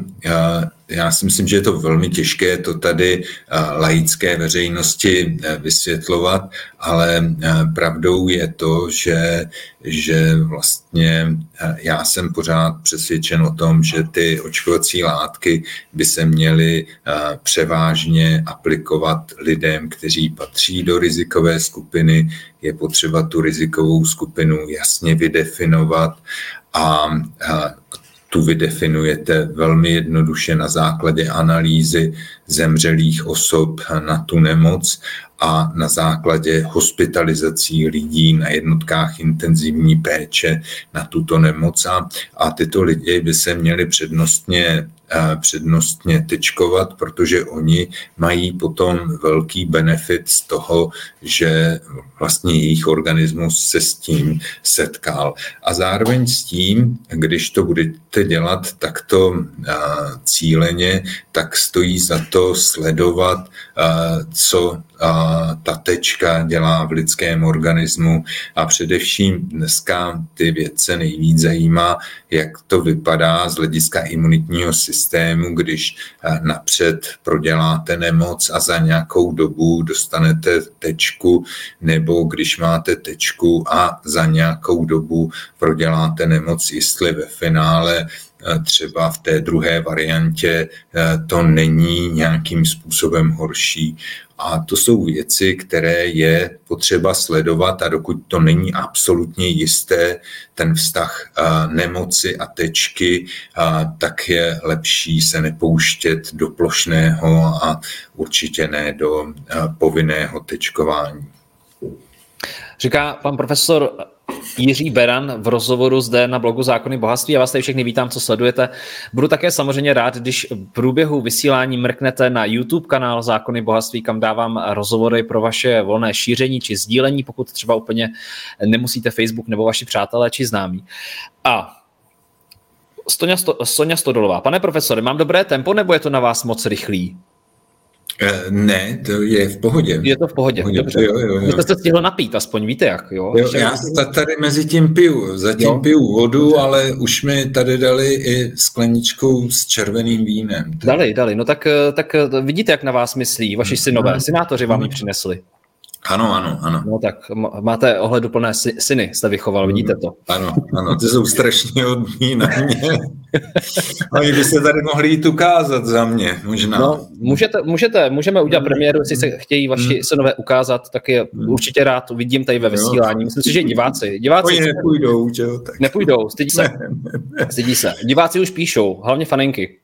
já si myslím, že je to velmi těžké to tady laické veřejnosti vysvětlovat, ale pravdou je to, že vlastně já jsem pořád přesvědčen o tom, že ty očkovací látky by se měly převážně aplikovat lidem, kteří patří do rizikové skupiny. Je potřeba tu rizikovou skupinu jasně vydefinovat a tu vydefinujete velmi jednoduše na základě analýzy zemřelých osob na tu nemoc a na základě hospitalizací lidí na jednotkách intenzivní péče na tuto nemoc. A tyto lidi by se měli přednostně tečkovat, protože oni mají potom velký benefit z toho, že vlastně jejich organismus se s tím setkal. A zároveň s tím, když to budete dělat takto cíleně, tak stojí za to sledovat, co ta tečka dělá v lidském organismu a především dneska ty vědce nejvíc zajímá, jak to vypadá z hlediska imunitního systému, když napřed proděláte nemoc a za nějakou dobu dostanete tečku, nebo když máte tečku a za nějakou dobu proděláte nemoc, jestli ve finále třeba v té druhé variantě to není nějakým způsobem horší. A to jsou věci, které je potřeba sledovat a dokud to není absolutně jisté, ten vztah nemoci a tečky, tak je lepší se nepouštět do plošného a určitě ne do povinného tečkování. Říká pan profesor Jiří Beran v rozhovoru zde na blogu Zákony bohatství. Já vás tady všechny vítám, co sledujete. Budu také samozřejmě rád, když v průběhu vysílání mrknete na YouTube kanál Zákony bohatství, kam dávám rozhovory pro vaše volné šíření či sdílení, pokud třeba úplně nemusíte Facebook nebo vaši přátelé či známí. A Soňa Stodolová. Pane profesore, mám dobré tempo nebo je to na vás moc rychlý? Ne, to je v pohodě. Je to v pohodě, dobře. Vy jste se stihlo napít, aspoň víte jak. Jo? Já tady mezi tím piju, piju vodu, dobře. Ale už mi tady dali i skleničkou s červeným vínem. Dali, no tak vidíte, jak na vás myslí vaši synové, senátoři vám ji přinesli. Ano. No tak máte ohleduplné syny, jste vychoval, vidíte to. Ano, ty jsou strašně hodní na mě. Oni by se tady mohli jít ukázat za mě, možná. No, můžeme udělat premiéru, jestli se chtějí vaši synové ukázat, tak je určitě rád uvidím tady ve vysílání. Myslím si, že diváci. Oni nepůjdou, jo? Tak. Nepůjdou, stydí se. Diváci už píšou, hlavně faninky.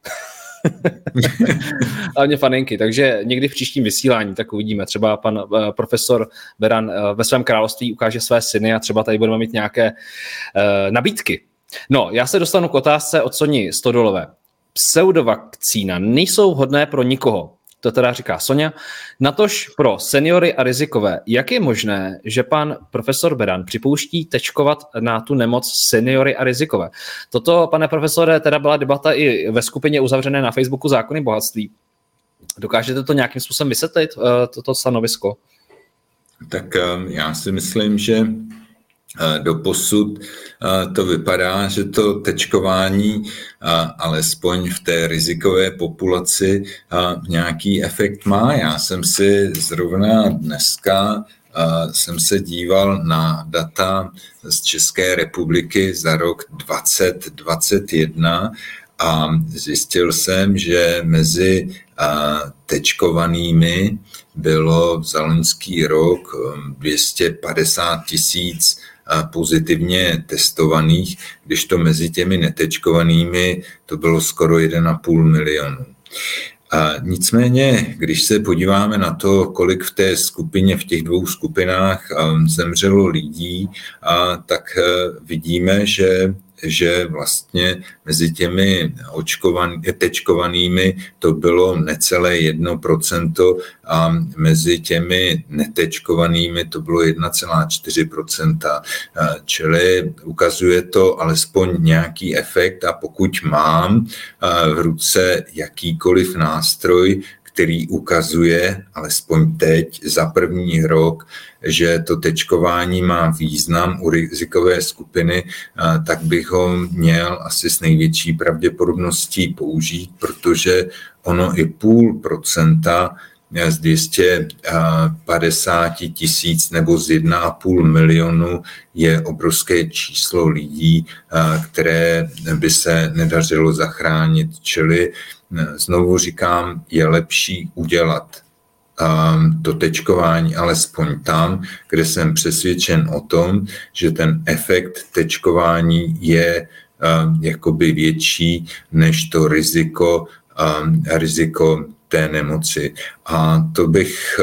Takže někdy v příštím vysílání tak uvidíme, třeba pan profesor Beran ve svém království ukáže své syny a třeba tady budeme mít nějaké nabídky. No, já se dostanu k otázce od Soni Stodolové. Pseudovakcína nejsou vhodné pro nikoho. To teda říká Sonja. Natož pro seniory a rizikové, jak je možné, že pan profesor Beran připouští tečkovat na tu nemoc seniory a rizikové? Toto, pane profesore, teda byla debata i ve skupině uzavřené na Facebooku Zákony bohatství. Dokážete to nějakým způsobem vysvětlit, toto stanovisko? Tak já si myslím, že doposud to vypadá, že to tečkování alespoň v té rizikové populaci nějaký efekt má. Já jsem si zrovna dneska jsem se díval na data z České republiky za rok 2021 a zjistil jsem, že mezi tečkovanými bylo za loňský rok 250 000 pozitivně testovaných, když to mezi těmi netečkovanými to bylo skoro 1,5 milionu. A nicméně, když se podíváme na to, kolik v té skupině, v těch dvou skupinách zemřelo lidí, tak vidíme, že vlastně mezi těmi tečkovanými to bylo necelé 1% a mezi těmi netečkovanými to bylo 1,4%. Čili ukazuje to alespoň nějaký efekt a pokud mám v ruce jakýkoliv nástroj, který ukazuje, alespoň teď za první rok, že to tečkování má význam u rizikové skupiny, tak bych ho měl asi s největší pravděpodobností použít, protože ono i 0,5% z 250 000 nebo z 1,5 milionu je obrovské číslo lidí, které by se nedařilo zachránit. Čili znovu říkám, je lepší udělat to tečkování alespoň tam, kde jsem přesvědčen o tom, že ten efekt tečkování je jakoby větší než to riziko té nemoci. A to bych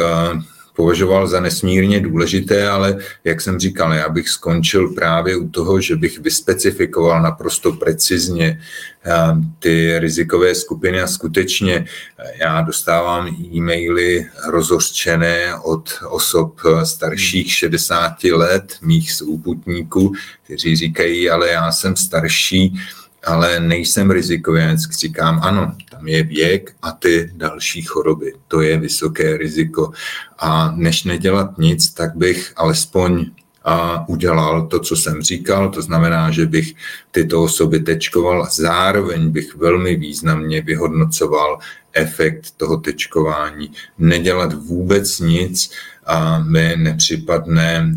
považoval za nesmírně důležité, ale jak jsem říkal, já bych skončil právě u toho, že bych vyspecifikoval naprosto precizně ty rizikové skupiny a skutečně já dostávám e-maily rozhořčené od osob starších 60 let, mých souputníků, kteří říkají, ale já jsem starší, ale nejsem rizikový, já říkám, ano, tam je věk a ty další choroby, to je vysoké riziko. A než nedělat nic, tak bych alespoň udělal to, co jsem říkal, to znamená, že bych tyto osoby tečkoval a zároveň bych velmi významně vyhodnocoval efekt toho tečkování. Nedělat vůbec nic a mi nepřipadne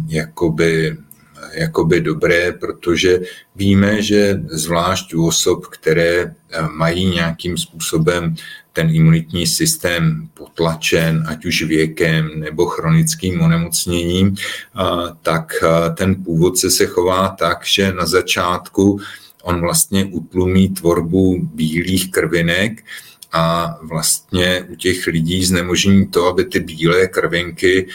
jakoby dobré, protože víme, že zvlášť u osob, které mají nějakým způsobem ten imunitní systém potlačen, ať už věkem nebo chronickým onemocněním, tak ten původce se chová tak, že na začátku on vlastně utlumí tvorbu bílých krvinek a vlastně u těch lidí znemožní to, aby ty bílé krvinky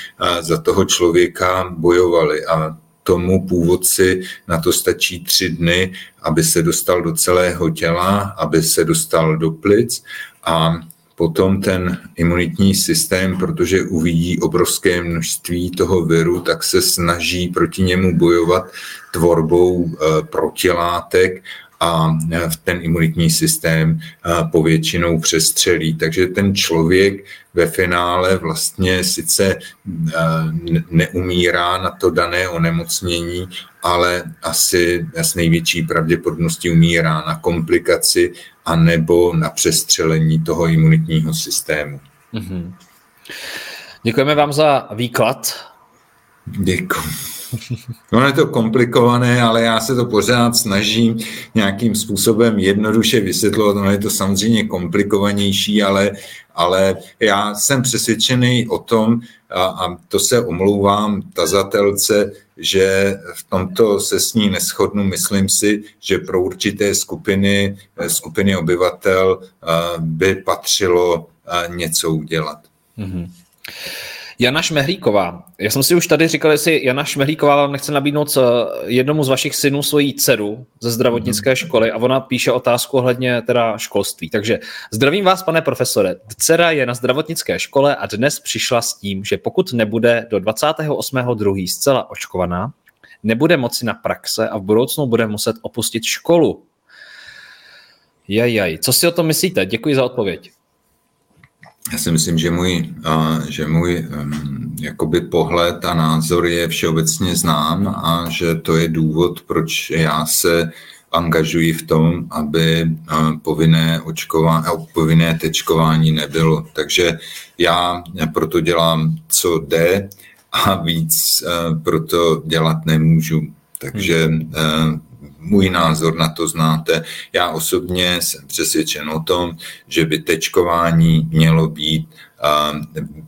za toho člověka bojovaly a tomu původci na to stačí 3 dny, aby se dostal do celého těla, aby se dostal do plic a potom ten imunitní systém, protože uvidí obrovské množství toho viru, tak se snaží proti němu bojovat tvorbou protilátek a ten imunitní systém povětšinou přestřelí. Takže ten člověk ve finále vlastně sice neumírá na to dané onemocnění, ale asi s největší pravděpodobností umírá na komplikaci anebo na přestřelení toho imunitního systému. Mm-hmm. Děkujeme vám za výklad. Děkuji. Ono je to komplikované, ale já se to pořád snažím nějakým způsobem jednoduše vysvětlovat. Ono je to samozřejmě komplikovanější, ale já jsem přesvědčený o tom, a to se omlouvám tazatelce, že v tomto se s ní neshodnu. Myslím si, že pro určité skupiny obyvatel by patřilo něco udělat. Mm-hmm. Jana Šmehlíková. Já jsem si už tady říkal, jestli Jana Šmehlíková nechce nabídnout jednomu z vašich synů svoji dceru ze zdravotnické školy a ona píše otázku ohledně teda školství. Takže zdravím vás, pane profesore. Dcera je na zdravotnické škole a dnes přišla s tím, že pokud nebude do 28.2. zcela očkovaná, nebude moci na praxe a v budoucnu bude muset opustit školu. Jajaj, co si o tom myslíte? Děkuji za odpověď. Já si myslím, že můj jakoby pohled a názor je všeobecně znám a že to je důvod, proč já se angažuji v tom, aby povinné tečkování nebylo. Takže já proto dělám, co jde a víc proto dělat nemůžu. Takže můj názor na to znáte. Já osobně jsem přesvědčen o tom, že by tečkování mělo být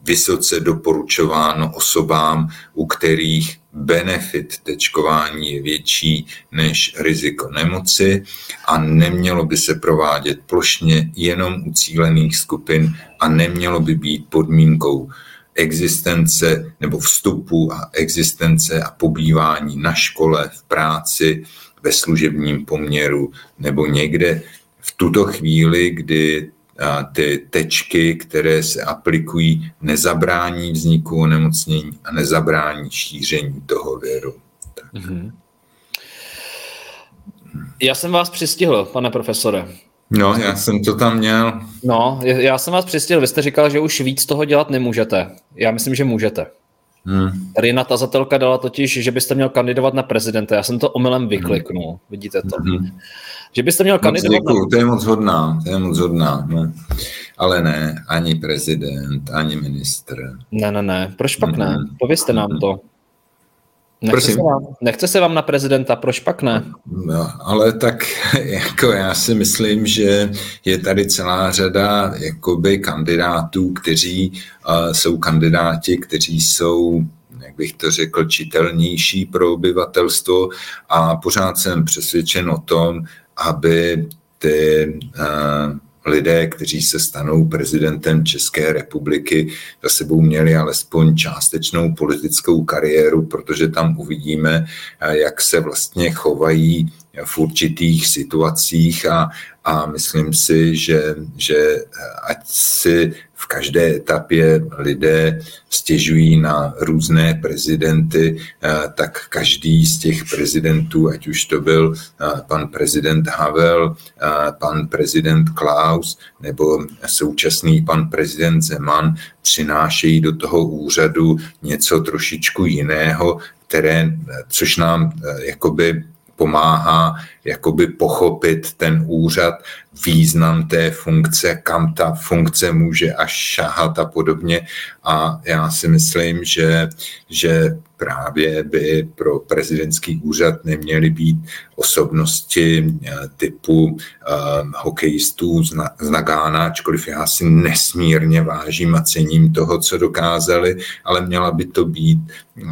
vysoce doporučováno osobám, u kterých benefit tečkování je větší než riziko nemoci a nemělo by se provádět plošně jenom u cílených skupin a nemělo by být podmínkou existence nebo vstupu a existence a pobývání na škole, v práci, ve služebním poměru nebo někde. V tuto chvíli, kdy ty tečky, které se aplikují, nezabrání vzniku onemocnění a nezabrání šíření toho viru. Mm-hmm. Já jsem vás přistihl, pane profesore. No, já jsem to tam měl. No, já jsem vás přistihl. Vy jste říkal, že už víc toho dělat nemůžete. Já myslím, že můžete. Tady jedna tazatelka dala totiž, že byste měl kandidovat na prezidenta. Já jsem to omylem vykliknul, vidíte to. Že byste měl kandidovat na... To je moc hodná. Ne? Ale ne, ani prezident, ani ministr. Ne. Proč pak ne? Povězte nám to. Nechce se vám na prezidenta, proč pak ne? No, ale tak jako já si myslím, že je tady celá řada jakoby kandidátů, kteří jsou kandidáti, kteří jsou, jak bych to řekl, čitelnější pro obyvatelstvo a pořád jsem přesvědčen o tom, aby ty lidé, kteří se stanou prezidentem České republiky, za sebou měli alespoň částečnou politickou kariéru, protože tam uvidíme, jak se vlastně chovají v určitých situacích a myslím si, že ať si v každé etapě lidé stěžují na různé prezidenty, tak každý z těch prezidentů, ať už to byl pan prezident Havel, pan prezident Klaus nebo současný pan prezident Zeman, přinášejí do toho úřadu něco trošičku jiného, což nám jakoby pomáhá jakoby pochopit ten úřad, význam té funkce, kam ta funkce může až šahat a podobně. A já si myslím, že právě by pro prezidentský úřad neměly být osobnosti typu hokejistů z Nagana, ačkoliv já si nesmírně vážím a cením toho, co dokázali, ale měla by to být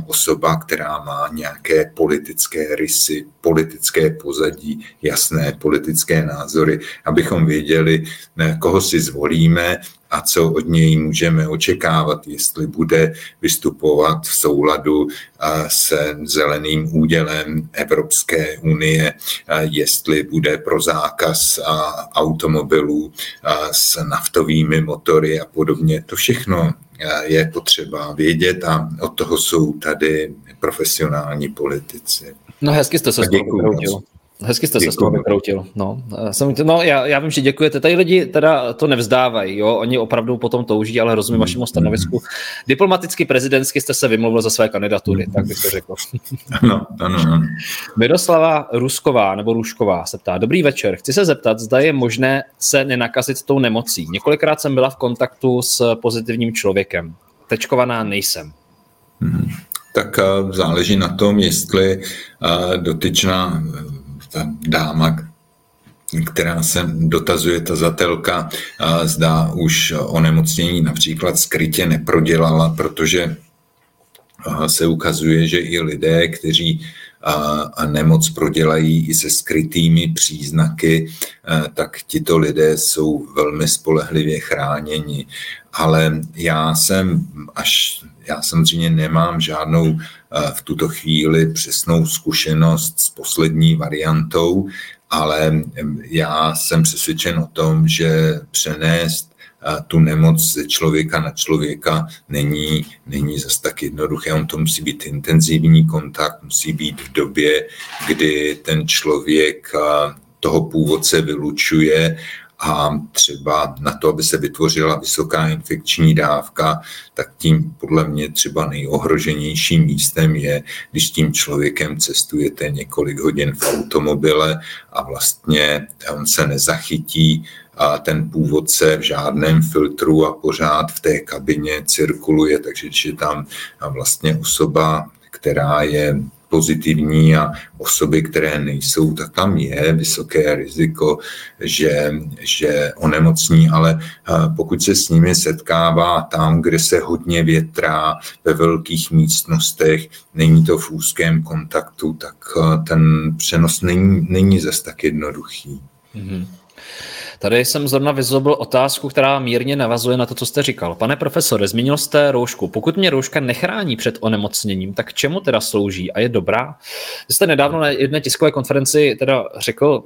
osoba, která má nějaké politické rysy, politické pozadí, jasné politické názory, abychom věděli, koho si zvolíme a co od něj můžeme očekávat, jestli bude vystupovat v souladu se zeleným údělem Evropské unie, jestli bude pro zákaz automobilů s naftovými motory a podobně. To všechno je potřeba vědět a od toho jsou tady profesionální politici. No hezky jste se s tím vyhroutil. Hezky jste se s tím vykroutil. Já vím, že děkujete. Tady lidi teda to nevzdávají, jo? Oni opravdu potom touží, ale rozumím vašemu stanovisku. Diplomaticky, prezidentsky jste se vymluvil za své kandidatury, tak bych to řekl. Ano. Miroslava Rušková se ptá. Dobrý večer, chci se zeptat, zda je možné se nenakazit tou nemocí. Několikrát jsem byla v kontaktu s pozitivním člověkem. Tečkovaná nejsem. Tak záleží na tom, jestli dotyčná ta dáma, která se dotazuje, ta zatelka, zdá už onemocnění například skrytě neprodělala, protože se ukazuje, že i lidé, kteří nemoc prodělají i se skrytými příznaky, tak tito lidé jsou velmi spolehlivě chráněni. Ale já jsem až Já samozřejmě nemám žádnou v tuto chvíli přesnou zkušenost s poslední variantou, ale já jsem přesvědčen o tom, že přenést tu nemoc ze člověka na člověka není zas tak jednoduché. On to musí být intenzivní kontakt, musí být v době, kdy ten člověk toho původce vylučuje, a třeba na to, aby se vytvořila vysoká infekční dávka, tak tím podle mě třeba nejohroženějším místem je, když tím člověkem cestujete několik hodin v automobile a vlastně on se nezachytí a ten původce v žádném filtru a pořád v té kabině cirkuluje, takže když je tam vlastně osoba, která je pozitivní a osoby, které nejsou, tak tam je vysoké riziko, že onemocní, ale pokud se s nimi setkává tam, kde se hodně větrá ve velkých místnostech, není to v úzkém kontaktu, tak ten přenos není zas tak jednoduchý. Mm-hmm. Tady jsem zrovna vyzobl otázku, která mírně navazuje na to, co jste říkal. Pane profesore, zmínil jste roušku. Pokud mě rouška nechrání před onemocněním, tak čemu teda slouží a je dobrá? Vy jste nedávno na jedné tiskové konferenci teda řekl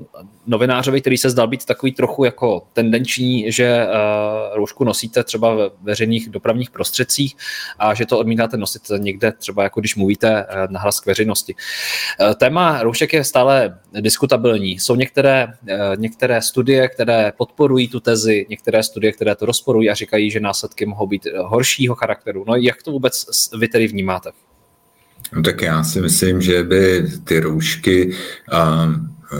novinářovi, který se zdal být takový trochu jako tendenční, že roušku nosíte třeba ve veřejných dopravních prostředcích a že to odmítáte nosit někde, třeba jako když mluvíte nahlas k veřejnosti. Téma roušek je stále diskutabilní. Jsou některé studie, které podporují tu tezi, některé studie, které to rozporují a říkají, že následky mohou být horšího charakteru. No jak to vůbec vy tedy vnímáte? No tak já si myslím, že by ty roušky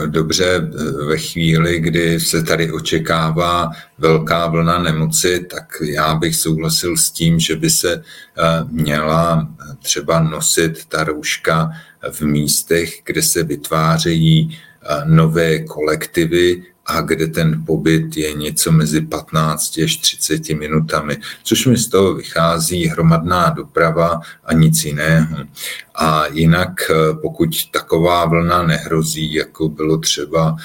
dobře ve chvíli, kdy se tady očekává velká vlna nemoci, tak já bych souhlasil s tím, že by se měla třeba nosit ta rouška v místech, kde se vytvářejí nové kolektivy a kde ten pobyt je něco mezi 15 až 30 minutami, což mi z toho vychází hromadná doprava a nic jiného. A jinak, pokud taková vlna nehrozí, jako bylo třeba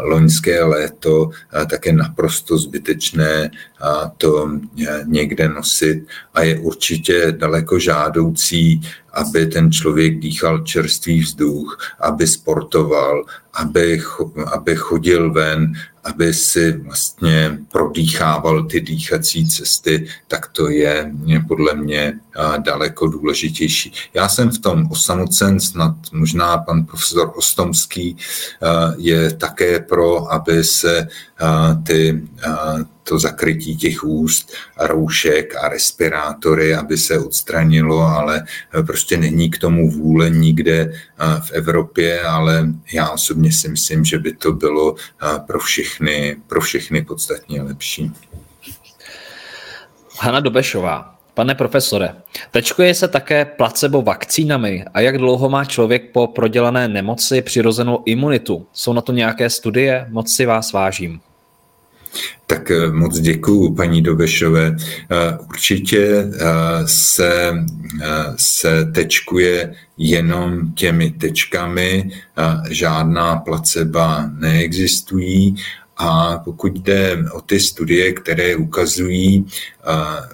loňské léto, tak je naprosto zbytečné to někde nosit a je určitě daleko žádoucí, aby ten člověk dýchal čerstvý vzduch, aby sportoval, aby chodil ven, aby si vlastně prodýchával ty dýchací cesty, tak to je podle mě daleko důležitější. Já jsem v tom osamocen, snad možná pan profesor Ostomský je také pro, aby se to zakrytí těch úst, roušek a respirátory, aby se odstranilo, ale prostě není k tomu vůle nikde v Evropě, ale já osobně si myslím, že by to bylo pro všechny podstatně lepší. Hana Dobešová. Pane profesore, tečkuje se také placebo vakcínami a jak dlouho má člověk po prodělané nemoci přirozenou imunitu? Jsou na to nějaké studie? Moc si vás vážím. Tak moc děkuju, paní Dobešové. Určitě se tečkuje jenom těmi tečkami, žádná placeba neexistují. A pokud jde o ty studie, které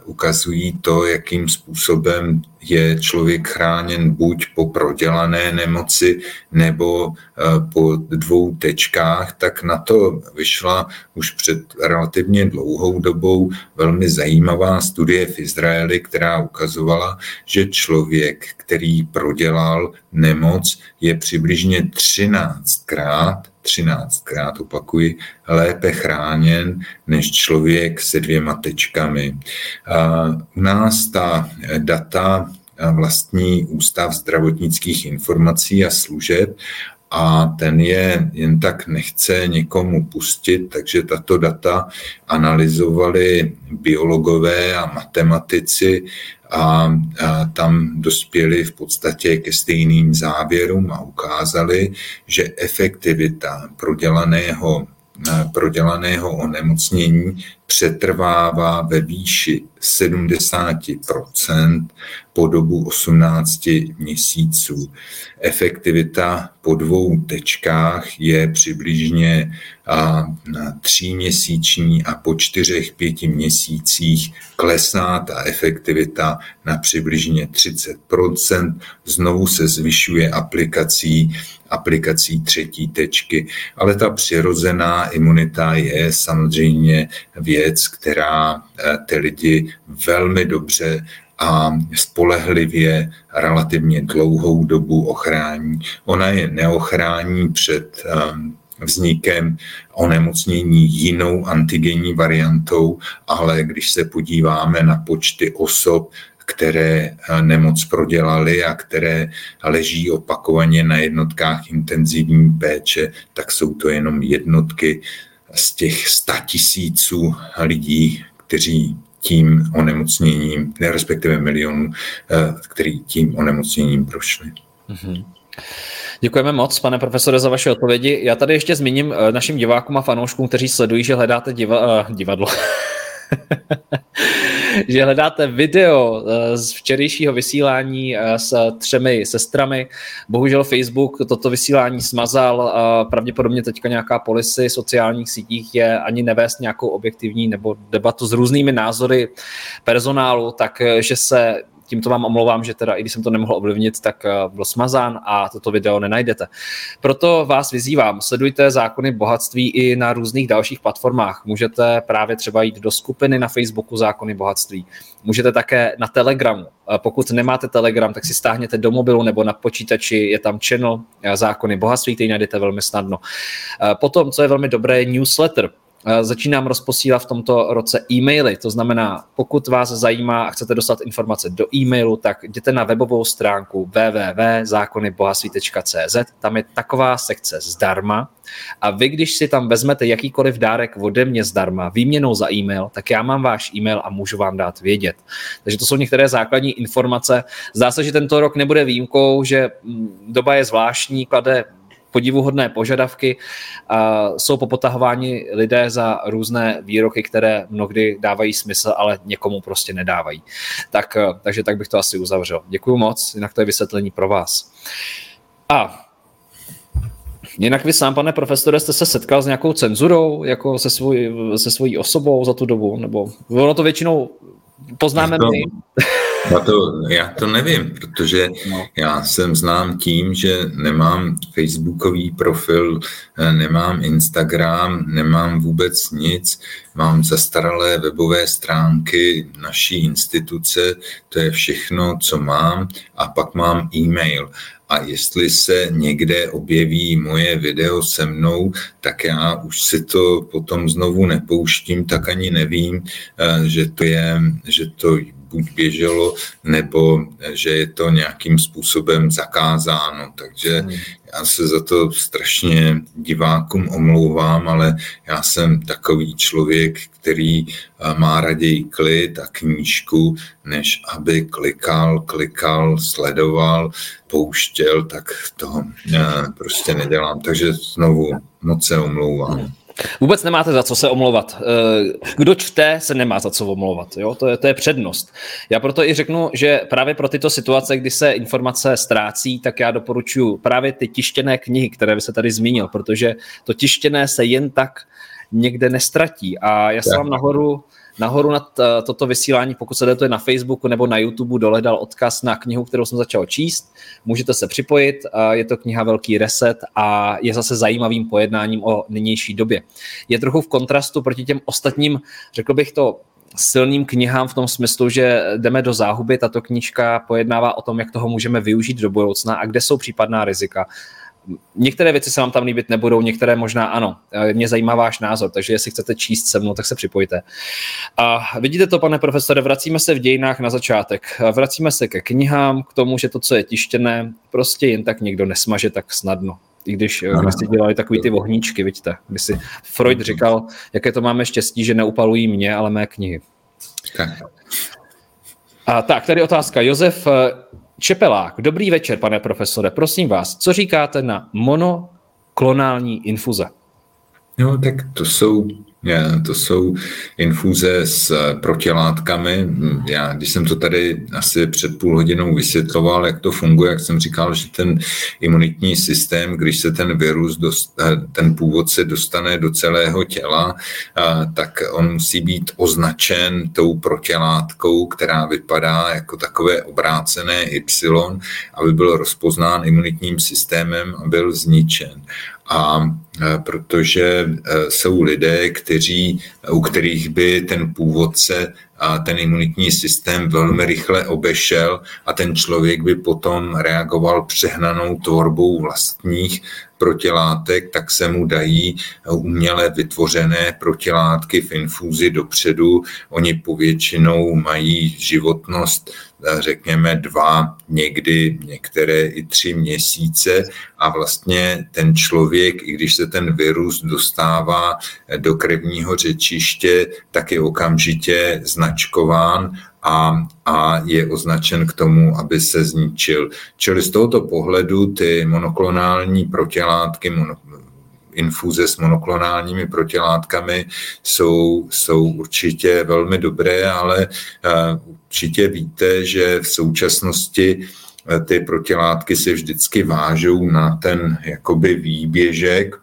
ukazují to, jakým způsobem je člověk chráněn buď po prodělané nemoci nebo po 2 tečkách, tak na to vyšla už před relativně dlouhou dobou velmi zajímavá studie v Izraeli, která ukazovala, že člověk, který prodělal nemoc, je přibližně 13krát, opakuji, lépe chráněn než člověk se 2 tečkami. U nás ta data vlastní Ústav zdravotnických informací a služeb a ten je jen tak nechce někomu pustit, takže tato data analyzovali biologové a matematici a tam dospěli v podstatě ke stejným závěrům a ukázali, že efektivita prodělaného onemocnění přetrvává ve výši 70% po dobu 18 měsíců. Efektivita po 2 tečkách je přibližně 3 měsíční a po 4-5 měsících klesá ta efektivita na přibližně 30%. Znovu se zvyšuje aplikací 3. tečky, ale ta přirozená imunita je samozřejmě věc, která ty lidi velmi dobře a spolehlivě relativně dlouhou dobu ochrání. Ona je neochrání před vznikem onemocnění jinou antigenní variantou, ale když se podíváme na počty osob, které nemoc prodělali a které leží opakovaně na jednotkách intenzivní péče, tak jsou to jenom jednotky z těch 100 000 lidí, kteří tím onemocněním, respektive milionů, kteří tím onemocněním prošli. Mm-hmm. Děkujeme moc, pane profesore, za vaše odpovědi. Já tady ještě zmíním našim divákům a fanouškům, kteří sledují, že hledáte divadlo. Že hledáte video z včerejšího vysílání s 3 sestrami. Bohužel Facebook toto vysílání smazal. Pravděpodobně teďka nějaká policy sociálních sítích je ani nevést nějakou objektivní nebo debatu s různými názory personálu, takže se tímto vám omlouvám, že teda i když jsem to nemohl ovlivnit, tak byl smazán a toto video nenajdete. Proto vás vyzývám, sledujte Zákony bohatství i na různých dalších platformách. Můžete právě třeba jít do skupiny na Facebooku Zákony bohatství. Můžete také na Telegramu. Pokud nemáte Telegram, tak si stáhněte do mobilu nebo na počítači, je tam channel Zákony bohatství, který najdete velmi snadno. Potom, co je velmi dobré, je newsletter. Začínám rozposílat v tomto roce e-maily, to znamená, pokud vás zajímá a chcete dostat informace do e-mailu, tak jděte na webovou stránku www.zákonybohatství.cz, tam je taková sekce zdarma a vy, když si tam vezmete jakýkoliv dárek ode mě zdarma výměnou za e-mail, tak já mám váš e-mail a můžu vám dát vědět. Takže to jsou některé základní informace. Zdá se, že tento rok nebude výjimkou, že doba je zvláštní, klade podivuhodné požadavky, jsou popotahováni lidé za různé výroky, které mnohdy dávají smysl, ale někomu prostě nedávají. Takže tak bych to asi uzavřel. Děkuju moc, jinak to je vysvětlení pro vás. A jinak vy sám, pane profesore, jste se setkal s nějakou cenzurou, jako se svojí osobou za tu dobu, nebo ono to většinou poznáme my. Já to nevím, protože já jsem znám tím, že nemám facebookový profil, nemám Instagram, nemám vůbec nic, mám zastaralé webové stránky naší instituce, to je všechno, co mám, a pak mám e-mail. A jestli se někde objeví moje video se mnou, tak já už si to potom znovu nepouštím, tak ani nevím, že to buď běželo, nebo že je to nějakým způsobem zakázáno. Takže já se za to strašně divákům omlouvám, ale já jsem takový člověk, který má raději klid a knížku, než aby klikal, sledoval, pouštěl, tak to prostě nedělám. Takže znovu moc se omlouvám. Vůbec nemáte za co se omlouvat. Kdo čte, se nemá za co omlouvat. Jo? To je přednost. Já proto i řeknu, že právě pro tyto situace, kdy se informace ztrácí, tak já doporučuji právě ty tištěné knihy, které vy se tady zmínil, protože to tištěné se jen tak někde nestratí. A já se vám nahoru na toto vysílání, pokud se to je na Facebooku nebo na YouTube, dohledal odkaz na knihu, kterou jsem začal číst. Můžete se připojit, je to kniha Velký reset a je zase zajímavým pojednáním o nynější době. Je trochu v kontrastu proti těm ostatním, řekl bych to, silným knihám v tom smyslu, že jdeme do záhuby. Tato knížka pojednává o tom, jak toho můžeme využít do budoucna a kde jsou případná rizika. Některé věci se vám tam líbit nebudou, některé možná ano. Mě zajímá váš názor, takže jestli chcete číst se mnou, tak se připojte. A vidíte to, pane profesore, vracíme se v dějinách na začátek. Vracíme se ke knihám, k tomu, že to, co je tištěné, prostě jen tak někdo nesmaže tak snadno. I když si dělali takový ty ohníčky, vidíte. Když si Freud říkal, jaké to máme štěstí, že neupalují mě, ale mé knihy. A tak, tady otázka. Josef Čepelák, dobrý večer, pane profesore. Prosím vás, co říkáte na monoklonální infuze? No, tak to jsou To jsou infuze s protilátkami. Já, když jsem to tady asi před půl hodinou vysvětloval, jak to funguje, jak jsem říkal, že ten imunitní systém, když se ten virus, ten původce dostane do celého těla, tak on musí být označen tou protilátkou, která vypadá jako takové obrácené Y, aby byl rozpoznán imunitním systémem a byl zničen. A protože jsou lidé, u kterých by ten původce a ten imunitní systém velmi rychle obešel a ten člověk by potom reagoval přehnanou tvorbou vlastních protilátek, tak se mu dají uměle vytvořené protilátky v infuzi dopředu. Oni povětšinou mají životnost, řekněme, 2, někdy některé i 3 měsíce a vlastně ten člověk, i když se ten virus dostává do krevního řečiště, tak je okamžitě značkován a je označen k tomu, aby se zničil. Čili z tohoto pohledu ty monoklonální protilátky, infuze s monoklonálními protilátkami jsou určitě velmi dobré, ale určitě víte, že v současnosti ty protilátky se vždycky vážou na ten jakoby výběžek,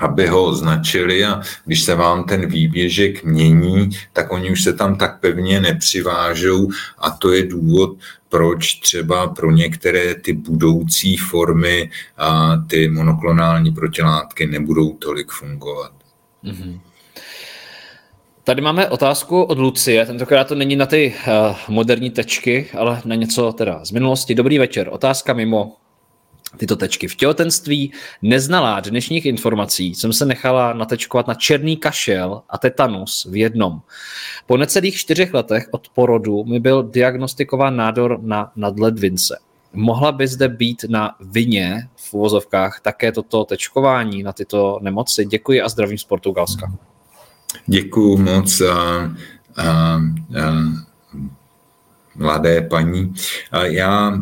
aby ho označili, a když se vám ten výběžek mění, tak oni už se tam tak pevně nepřivážou a to je důvod, proč třeba pro některé ty budoucí formy a ty monoklonální protilátky nebudou tolik fungovat. Mm-hmm. Tady máme otázku od Lucie, tentokrát to není na ty moderní tečky, ale na něco teda z minulosti. Dobrý večer, otázka mimo tyto tečky. V těhotenství neznalá dnešních informací jsem se nechala natečkovat na černý kašel a tetanus v jednom. Po necelých 4 letech od porodu mi byl diagnostikován nádor na nadledvince. Mohla by zde být na vině v uvozovkách také toto tečkování na tyto nemoci? Děkuji a zdravím z Portugalska. Děkuju moc mladé paní. Já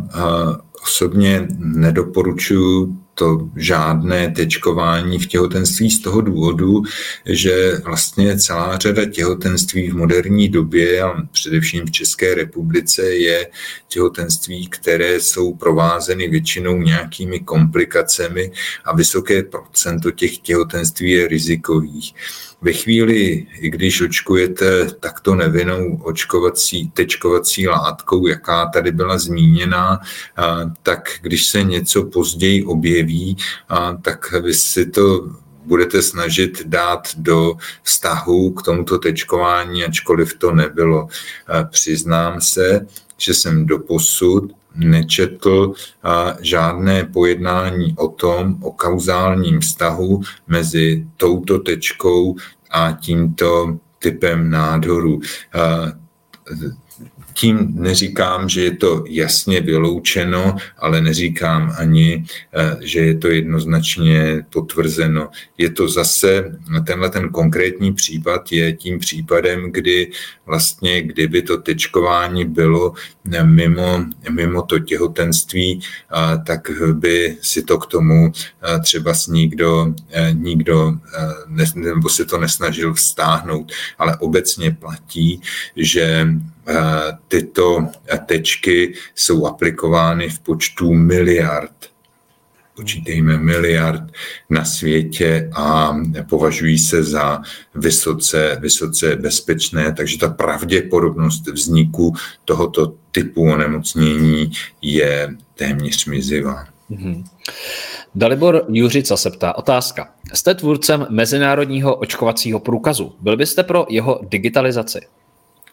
osobně nedoporučuji to žádné tečkování v těhotenství z toho důvodu, že vlastně celá řada těhotenství v moderní době a především v České republice je těhotenství, které jsou provázeny většinou nějakými komplikacemi a vysoké procento těch těhotenství je rizikových. Ve chvíli, i když očkujete takto nevinnou tečkovací látkou, jaká tady byla zmíněna, tak když se něco později objeví, tak vy si to budete snažit dát do vztahu k tomuto tečkování, ačkoliv to nebylo. Přiznám se, že jsem doposud nečetl žádné pojednání o kauzálním vztahu mezi touto tečkou a tímto typem nádoru. Tím neříkám, že je to jasně vyloučeno, ale neříkám ani, že je to jednoznačně potvrzeno. Je to zase, ten konkrétní případ je tím případem, kdy vlastně, kdyby to tečkování bylo mimo to těhotenství, tak by si to k tomu třeba nikdo se to nesnažil vztáhnout. Ale obecně platí, že tyto tečky jsou aplikovány v počtu miliard, počítejme miliard na světě, a považují se za vysoce bezpečné, takže ta pravděpodobnost vzniku tohoto typu onemocnění je téměř mizivá. Mm-hmm. Dalibor Juřica se ptá, otázka. Jste tvůrcem mezinárodního očkovacího průkazu. Byl byste pro jeho digitalizaci?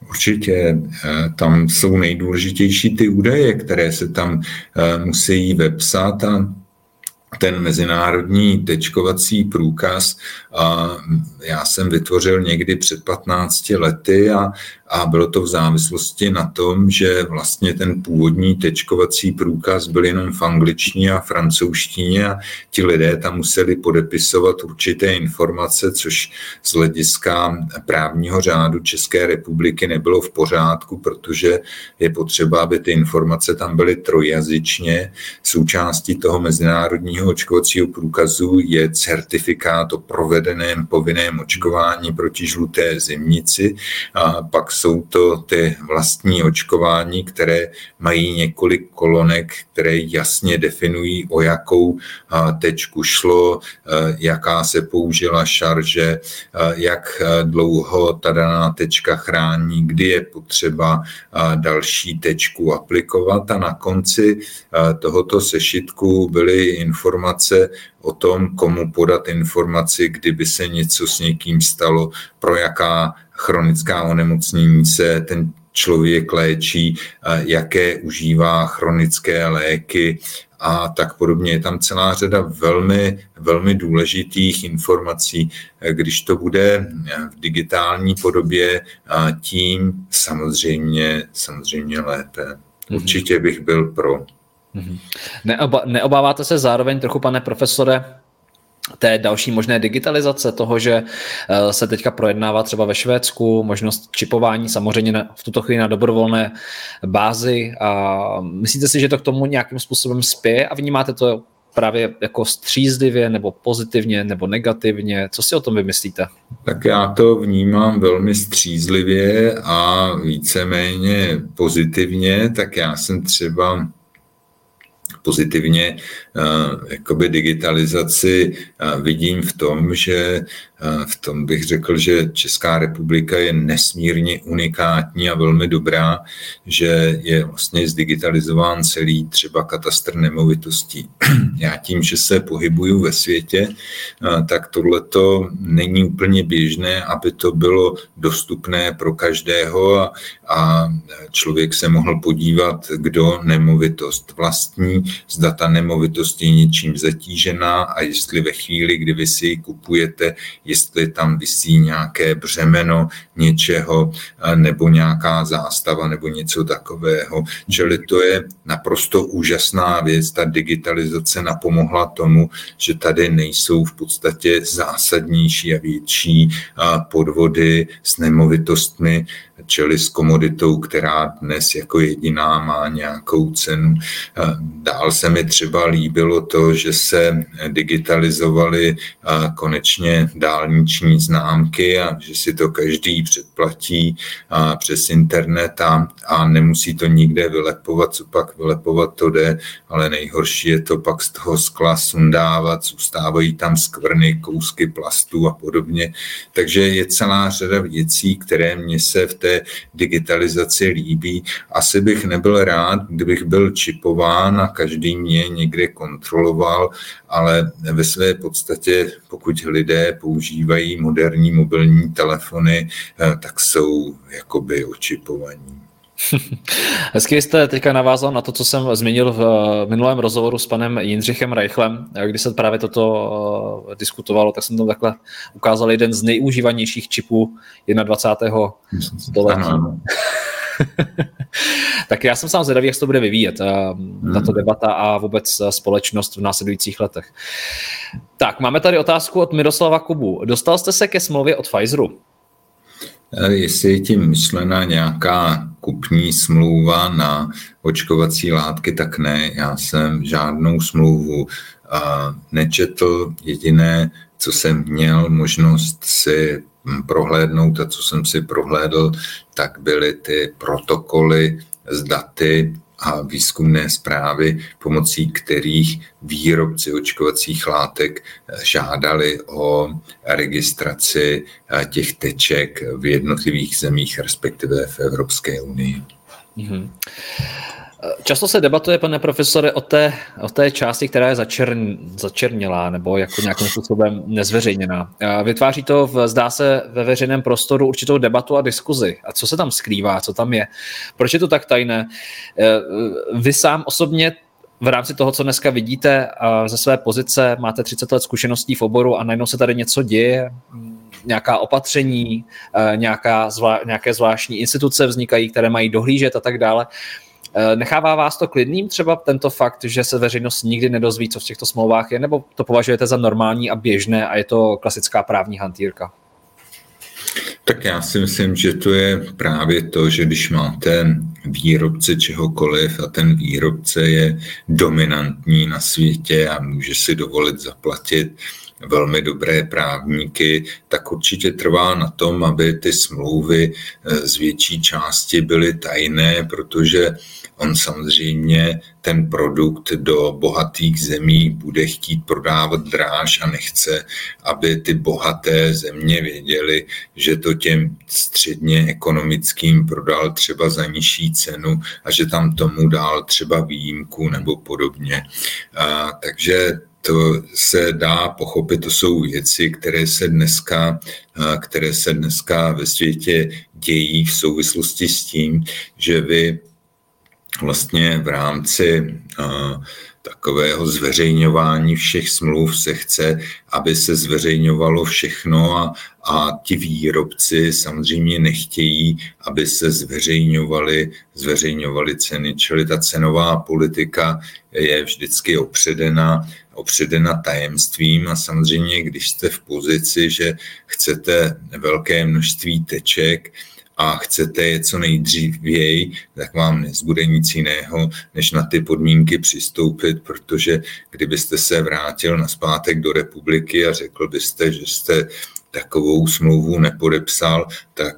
Určitě, tam jsou nejdůležitější ty údaje, které se tam musí vepsat, a ten mezinárodní tečkovací průkaz já jsem vytvořil někdy před 15 lety a bylo to v závislosti na tom, že vlastně ten původní tečkovací průkaz byl jenom v angličtině a francouzštině a ti lidé tam museli podepisovat určité informace, což z hlediska právního řádu České republiky nebylo v pořádku, protože je potřeba, aby ty informace tam byly trojjazyčně. Součástí toho mezinárodního očkovacího průkazu je certifikát o provedeném povinném očkování očkování proti žluté zimnici a pak jsou to ty vlastní očkování, které mají několik kolonek, které jasně definují, o jakou tečku šlo, jaká se použila šarže, jak dlouho ta daná tečka chrání, kdy je potřeba další tečku aplikovat a na konci tohoto sešitku byly informace o tom, komu podat informaci, kdyby se něco s někým stalo, pro jaká chronická onemocnění se ten člověk léčí, jaké užívá chronické léky a tak podobně. Je tam celá řada velmi, velmi důležitých informací. Když to bude v digitální podobě, tím samozřejmě lépe. Určitě bych byl pro. Neobáváte se zároveň trochu, pane profesore, té další možné digitalizace toho, že se teďka projednává třeba ve Švédsku možnost čipování samozřejmě v tuto chvíli na dobrovolné bázi? A myslíte si, že to k tomu nějakým způsobem spěje a vnímáte to právě jako střízlivě nebo pozitivně nebo negativně? Co si o tom vymyslíte? Tak já to vnímám velmi střízlivě a víceméně pozitivně, tak já jsem třeba pozitivně jakoby digitalizaci vidím v tom, že v tom bych řekl, že Česká republika je nesmírně unikátní a velmi dobrá, že je vlastně zdigitalizován celý třeba katastr nemovitostí. Já tím, že se pohybuju ve světě, tak tohleto není úplně běžné, aby to bylo dostupné pro každého a člověk se mohl podívat, kdo nemovitost vlastní, zda ta nemovitost je něčím zatížená a jestli ve chvíli, kdy vy si ji kupujete, jestli tam visí nějaké břemeno něčeho nebo nějaká zástava nebo něco takového. Čili to je naprosto úžasná věc. Ta digitalizace napomohla tomu, že tady nejsou v podstatě zásadnější a větší podvody s nemovitostmi, čili s komoditou, která dnes jako jediná má nějakou cenu. Dál se mi třeba líbilo to, že se digitalizovaly konečně dálniční známky a že si to každý předplatí přes internet a nemusí to nikde vylepovat, co pak vylepovat to jde, ale nejhorší je to pak z toho skla sundávat, zůstávají tam skvrny, kousky plastu a podobně. Takže je celá řada věcí, které mě se v té digitalizaci líbí. Asi bych nebyl rád, kdybych byl čipován a každý mě někde kontroloval, ale ve své podstatě, pokud lidé používají moderní mobilní telefony, tak jsou jakoby očipovaní. Hezky jste teďka navázal na to, co jsem zmínil v minulém rozhovoru s panem Jindřichem Reichlem, když se právě toto diskutovalo, tak jsem tam takhle ukázal jeden z nejužívanějších čipů 21. století. Tak já jsem sám zvědavý, jak se to bude vyvíjet, tato debata a vůbec společnost v následujících letech. Tak, máme tady otázku od Miroslava Kubu. Dostal jste se ke smlouvě od Pfizeru? Jestli je tím myšlena nějaká kupní smlouva na očkovací látky, tak ne. Já jsem žádnou smlouvu nečetl. Jediné, co jsem měl možnost si prohlédnout a co jsem si prohlédl, tak byly ty protokoly s daty a výzkumné zprávy, pomocí kterých výrobci očkovacích látek žádali o registraci těch teček v jednotlivých zemích, respektive v Evropské unii. Mm-hmm. Často se debatuje, pane profesore, o té části, která je začernělá nebo jako nějakým způsobem nezveřejněná. Vytváří to, zdá se, ve veřejném prostoru určitou debatu a diskuzi. A co se tam skrývá, co tam je? Proč je to tak tajné? Vy sám osobně v rámci toho, co dneska vidíte ze své pozice, máte 30 let zkušeností v oboru a najednou se tady něco děje, nějaká opatření, nějaké zvláštní instituce vznikají, které mají dohlížet a tak dále. Nechává vás to klidným třeba tento fakt, že se veřejnost nikdy nedozví, co v těchto smlouvách je, nebo to považujete za normální a běžné a je to klasická právní hantýrka? Tak já si myslím, že to je právě to, že když máte výrobce čehokoliv a ten výrobce je dominantní na světě a může si dovolit zaplatit velmi dobré právníky, tak určitě trvá na tom, aby ty smlouvy z větší části byly tajné, protože on samozřejmě ten produkt do bohatých zemí bude chtít prodávat dráž a nechce, aby ty bohaté země věděly, že to těm středně ekonomickým prodal třeba za nižší cenu a že tam tomu dál třeba výjimku nebo podobně. Takže to se dá pochopit, to jsou věci, které se dneska ve světě dějí v souvislosti s tím, že vy vlastně v rámci takového zveřejňování všech smluv se chce, aby se zveřejňovalo všechno a ti výrobci samozřejmě nechtějí, aby se zveřejňovaly ceny. Čili ta cenová politika je vždycky opředena tajemstvím a samozřejmě, když jste v pozici, že chcete velké množství teček, a chcete je co nejdřívěji, tak vám nezbude nic jiného, než na ty podmínky přistoupit, protože kdybyste se vrátil nazpátek do republiky a řekl byste, že jste takovou smlouvu nepodepsal, tak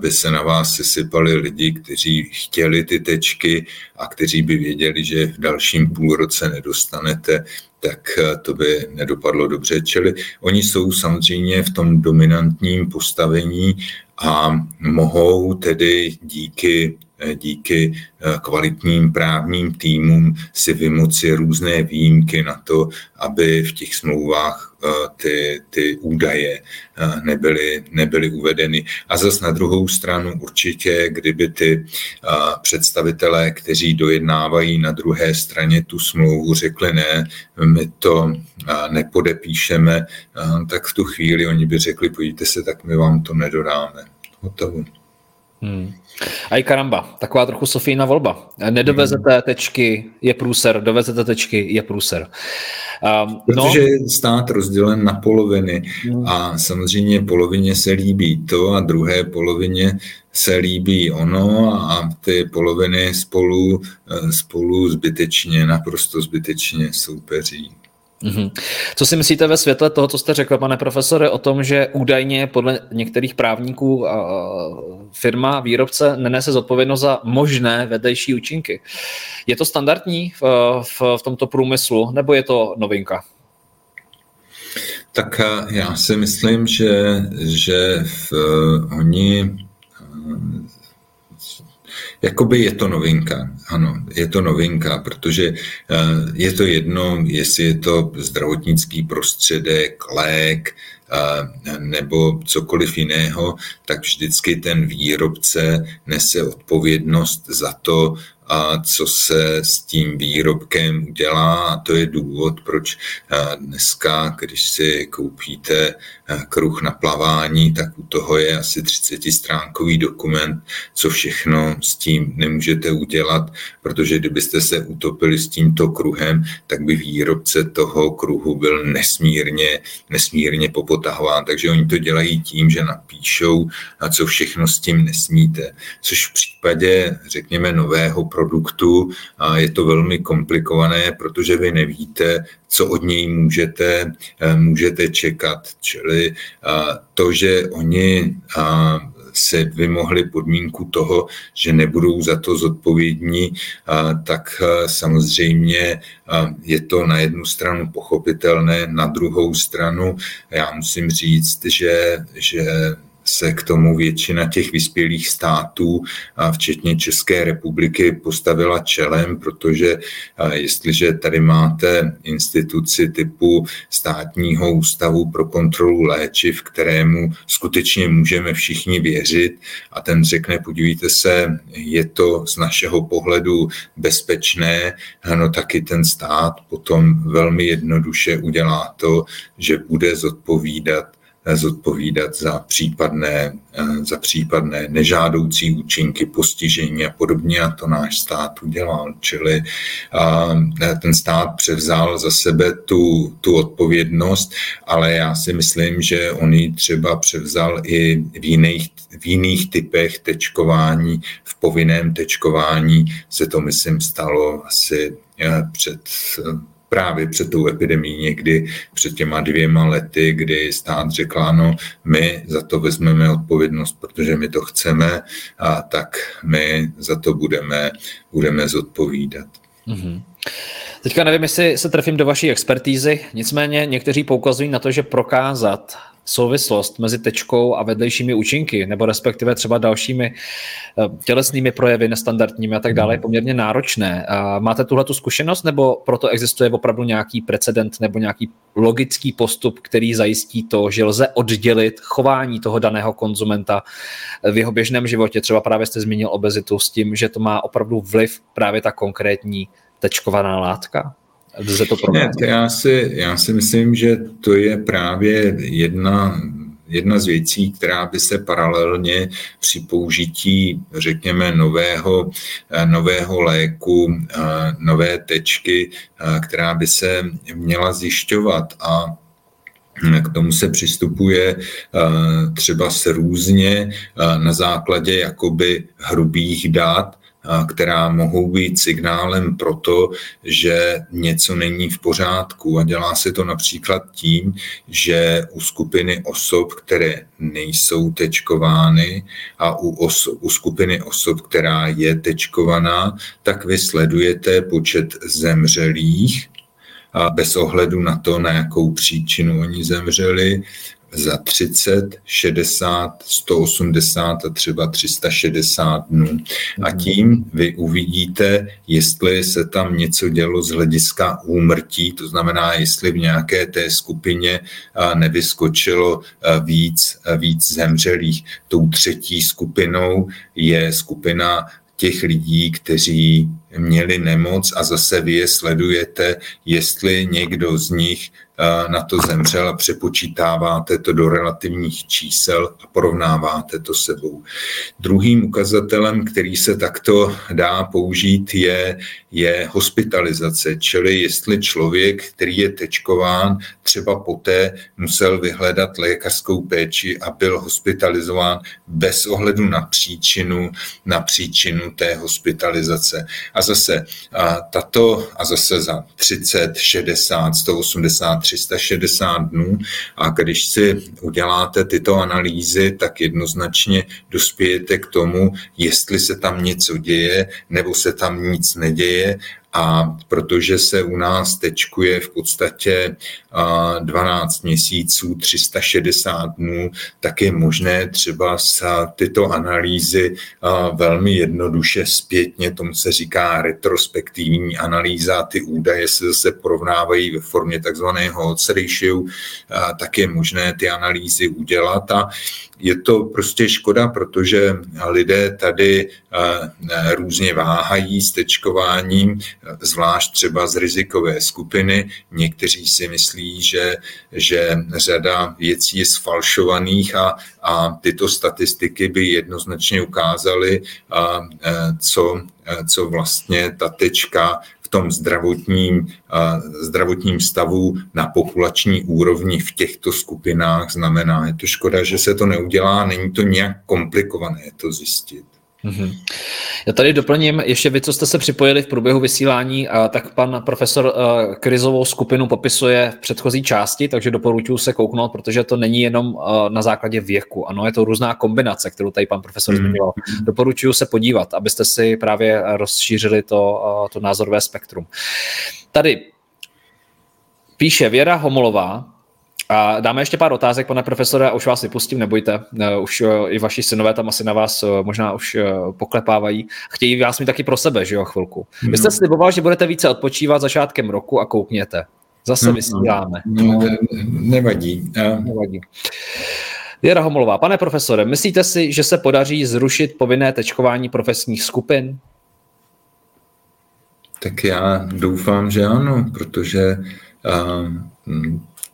by se na vás sesypali lidi, kteří chtěli ty tečky a kteří by věděli, že v dalším půlroce nedostanete, tak to by nedopadlo dobře. Čili oni jsou samozřejmě v tom dominantním postavení a mohou tedy díky kvalitním právním týmům si vymoci různé výjimky na to, aby v těch smlouvách ty údaje nebyly uvedeny. A zas na druhou stranu určitě, kdyby ty představitelé, kteří dojednávají na druhé straně tu smlouvu, řekli ne, my to nepodepíšeme, tak v tu chvíli oni by řekli, pojďte se, tak my vám to nedodáme. Hotovo. Aj karamba, taková trochu Sofína volba. Nedovezete tečky, je průser, dovezete tečky, je průser. Protože je stát rozdělen na poloviny a samozřejmě polovině se líbí to a druhé polovině se líbí ono a ty poloviny spolu zbytečně, naprosto zbytečně soupeří. Co si myslíte ve světle toho, co jste řekl, pane profesore, o tom, že údajně podle některých právníků firma, výrobce nenese zodpovědnost za možné vedlejší účinky? Je to standardní v tomto průmyslu, nebo je to novinka? Tak já si myslím, že oni... Jakoby je to novinka, ano, je to novinka, protože je to jedno, jestli je to zdravotnický prostředek, lék nebo cokoliv jiného, tak vždycky ten výrobce nese odpovědnost za to, co se s tím výrobkem udělá. A to je důvod, proč dneska, když si koupíte kruh na plavání, tak u toho je asi 30-stránkový dokument, co všechno s tím nemůžete udělat, protože kdybyste se utopili s tímto kruhem, tak by výrobce toho kruhu byl nesmírně popotahován. Takže oni to dělají tím, že napíšou, co všechno s tím nesmíte. Což v případě, řekněme, nového produktu je to velmi komplikované, protože vy nevíte, co od něj můžete čekat. Čili to, že oni se vymohli podmínku toho, že nebudou za to zodpovědní, tak samozřejmě je to na jednu stranu pochopitelné, na druhou stranu já musím říct, že se k tomu většina těch vyspělých států, včetně České republiky, postavila čelem, protože jestliže tady máte instituci typu Státního ústavu pro kontrolu léčiv, kterému skutečně můžeme všichni věřit a ten řekne, podívejte se, je to z našeho pohledu bezpečné, no taky ten stát potom velmi jednoduše udělá to, že bude zodpovídat za případné nežádoucí účinky, postižení a podobně, a to náš stát udělal. Čili ten stát převzal za sebe tu odpovědnost, ale já si myslím, že on ji třeba převzal i v jiných typech tečkování. V povinném tečkování se to, myslím, stalo asi před právě před tou epidemií někdy před těma 2 lety, kdy stát řekl, no my za to vezmeme odpovědnost, protože my to chceme a tak my za to budeme zodpovídat. Mm-hmm. Teďka nevím, jestli se trefím do vaší expertízy, nicméně někteří poukazují na to, že prokázat souvislost mezi tečkou a vedlejšími účinky, nebo respektive třeba dalšími tělesnými projevy nestandardními a tak dále, je poměrně náročné. Máte tuhletu zkušenost, nebo proto existuje opravdu nějaký precedent nebo nějaký logický postup, který zajistí to, že lze oddělit chování toho daného konzumenta v jeho běžném životě? Třeba právě jste zmínil obezitu s tím, že to má opravdu vliv právě ta konkrétní tečkovaná látka. Já si myslím, že to je právě jedna z věcí, která by se paralelně při použití, řekněme, nového léku, nové tečky, která by se měla zjišťovat a k tomu se přistupuje třeba různě na základě jakoby hrubých dat, která mohou být signálem pro to, že něco není v pořádku. A dělá se to například tím, že u skupiny osob, které nejsou tečkovány a u skupiny osob, která je tečkovaná, tak vy sledujete počet zemřelých a bez ohledu na to, na jakou příčinu oni zemřeli, za 30, 60, 180 a třeba 360 dnů. A tím vy uvidíte, jestli se tam něco dělo z hlediska úmrtí, to znamená, jestli v nějaké té skupině nevyskočilo víc zemřelých. Tou třetí skupinou je skupina těch lidí, kteří měli nemoc a zase vy je sledujete, jestli někdo z nich na to zemřel a přepočítáváte to do relativních čísel a porovnáváte to sebou. Druhým ukazatelem, který se takto dá použít, je hospitalizace, čili jestli člověk, který je tečkován, třeba poté musel vyhledat lékařskou péči a byl hospitalizován bez ohledu na příčinu té hospitalizace. A zase za 30, 60, 180, 360 dnů a když si uděláte tyto analýzy, tak jednoznačně dospějete k tomu, jestli se tam něco děje nebo se tam nic neděje. A protože se u nás tečkuje v podstatě 12 měsíců, 360 dnů, tak je možné třeba tyto analýzy velmi jednoduše zpětně, tomu se říká retrospektivní analýza, ty údaje se zase porovnávají ve formě takzvaného odds ratio, tak je možné ty analýzy udělat a je to prostě škoda, protože lidé tady různě váhají s tečkováním, zvlášť třeba z rizikové skupiny. Někteří si myslí, že řada věcí je sfalšovaných a tyto statistiky by jednoznačně ukázaly, co vlastně ta tečka v tom zdravotním stavu na populační úrovni v těchto skupinách znamená. Je to škoda, že se to neudělá, není to nějak komplikované to zjistit. Mm-hmm. Já tady doplním ještě vy, co jste se připojili v průběhu vysílání, tak pan profesor krizovou skupinu popisuje v předchozí části, takže doporučuji se kouknout, protože to není jenom na základě věku. Ano, je to různá kombinace, kterou tady pan profesor zmiňoval. Doporučuji se podívat, abyste si právě rozšířili to názorové spektrum. Tady píše Věra Homolová, a dáme ještě pár otázek, pane profesore, už vás vypustím, nebojte. Už i vaši synové tam asi na vás možná už poklepávají. Chtějí vás mít taky pro sebe, že jo, chvilku. Vy jste sliboval, že budete více odpočívat začátkem roku a koukněte. Zase vysíláme. Nevadí. Věra Homolová, pane profesore, myslíte si, že se podaří zrušit povinné tečkování profesních skupin? Tak já doufám, že ano, protože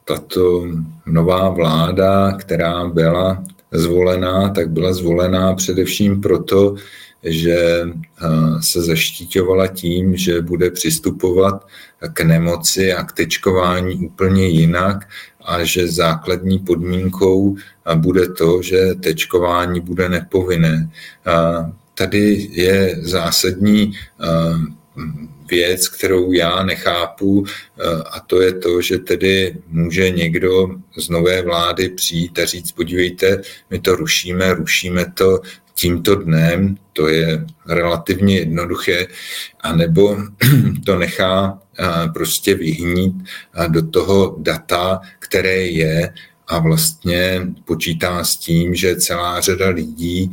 tato nová vláda, která byla zvolená, tak byla zvolená především proto, že se zaštiťovala tím, že bude přistupovat k nemoci a k tečkování úplně jinak a že základní podmínkou bude to, že tečkování bude nepovinné. Tady je zásadní věc, kterou já nechápu, a to je to, že tedy může někdo z nové vlády přijít a říct, podívejte, my to rušíme to tímto dnem, to je relativně jednoduché, anebo to nechá prostě vyhnít do toho data, které je, a vlastně počítá s tím, že celá řada lidí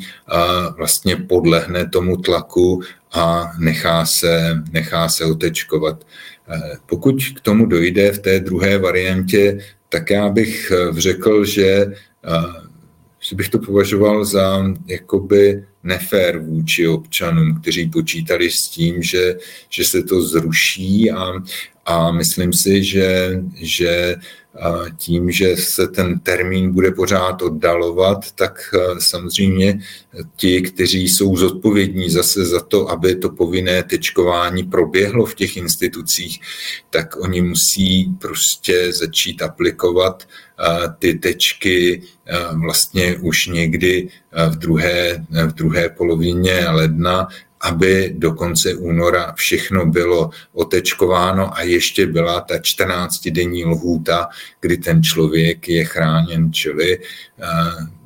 vlastně podlehne tomu tlaku a nechá se otečkovat. Pokud k tomu dojde v té druhé variantě, tak já bych řekl, že bych to považoval za jakoby nefér vůči občanům, kteří počítali s tím, že se to zruší, a myslím si, že tím, že se ten termín bude pořád oddalovat, tak samozřejmě ti, kteří jsou zodpovědní zase za to, aby to povinné tečkování proběhlo v těch institucích, tak oni musí prostě začít aplikovat ty tečky vlastně už někdy v druhé polovině ledna, aby do konce února všechno bylo otečkováno a ještě byla ta 14-denní lhůta, kdy ten člověk je chráněn. Čili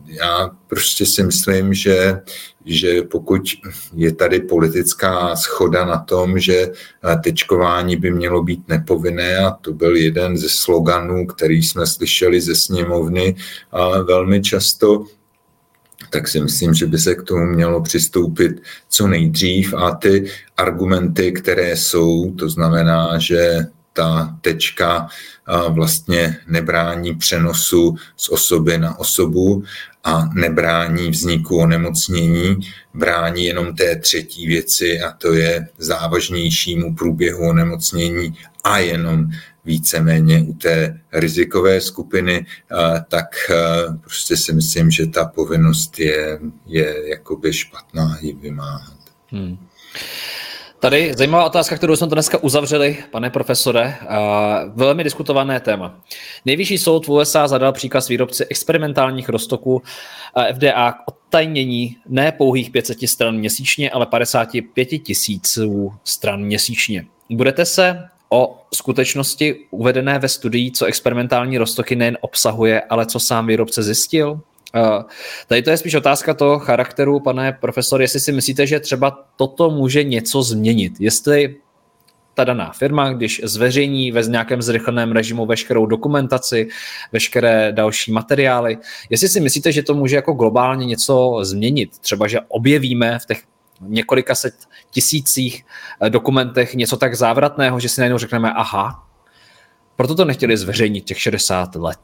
já prostě si myslím, že pokud je tady politická shoda na tom, že tečkování by mělo být nepovinné, a to byl jeden ze sloganů, který jsme slyšeli ze sněmovny velmi často, tak si myslím, že by se k tomu mělo přistoupit co nejdřív, a ty argumenty, které jsou, to znamená, že ta tečka vlastně nebrání přenosu z osoby na osobu a nebrání vzniku onemocnění, brání jenom té třetí věci, a to je závažnějšímu průběhu onemocnění a jenom víceméně u té rizikové skupiny, tak prostě si myslím, že ta povinnost je jakoby špatná ji vymáhat. Tady zajímavá otázka, kterou jsme to dneska uzavřeli, pane profesore. Velmi diskutované téma. Nejvyšší soud v USA zadal příkaz výrobci experimentálních roztoků FDA k odtajnění ne pouhých 500 stran měsíčně, ale 55 000 stran měsíčně. Budete se o skutečnosti uvedené ve studii, co experimentální roztoky nejen obsahuje, ale co sám výrobce zjistil? Tady to je spíš otázka toho charakteru, pane profesor, jestli si myslíte, že třeba toto může něco změnit. Jestli ta daná firma, když zveřejní ve nějakém zrychleném režimu veškerou dokumentaci, veškeré další materiály, jestli si myslíte, že to může jako globálně něco změnit, třeba že objevíme v těch několika set tisících dokumentech něco tak závratného, že si najednou řekneme, aha, proto to nechtěli zveřejnit těch 60 let.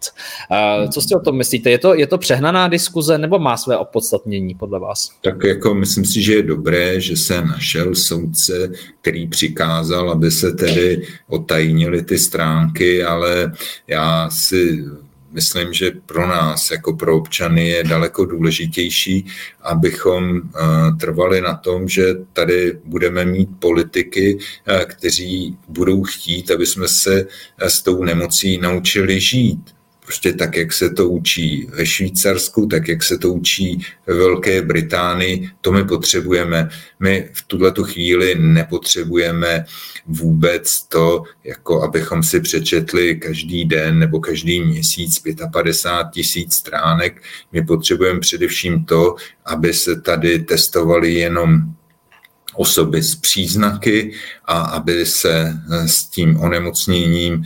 Co si o tom myslíte? Je to přehnaná diskuze, nebo má své opodstatnění podle vás? Tak jako myslím si, že je dobré, že se našel soudce, který přikázal, aby se tedy otajnily ty stránky, ale já si myslím, že pro nás, jako pro občany, je daleko důležitější, abychom trvali na tom, že tady budeme mít politiky, kteří budou chtít, aby jsme se s tou nemocí naučili žít. Prostě tak, jak se to učí ve Švýcarsku, tak, jak se to učí ve Velké Británii, to my potřebujeme. My v tuhletu chvíli nepotřebujeme vůbec to, jako abychom si přečetli každý den nebo každý měsíc 55 000 stránek. My potřebujeme především to, aby se tady testovali jenom osoby s příznaky a aby se s tím onemocněním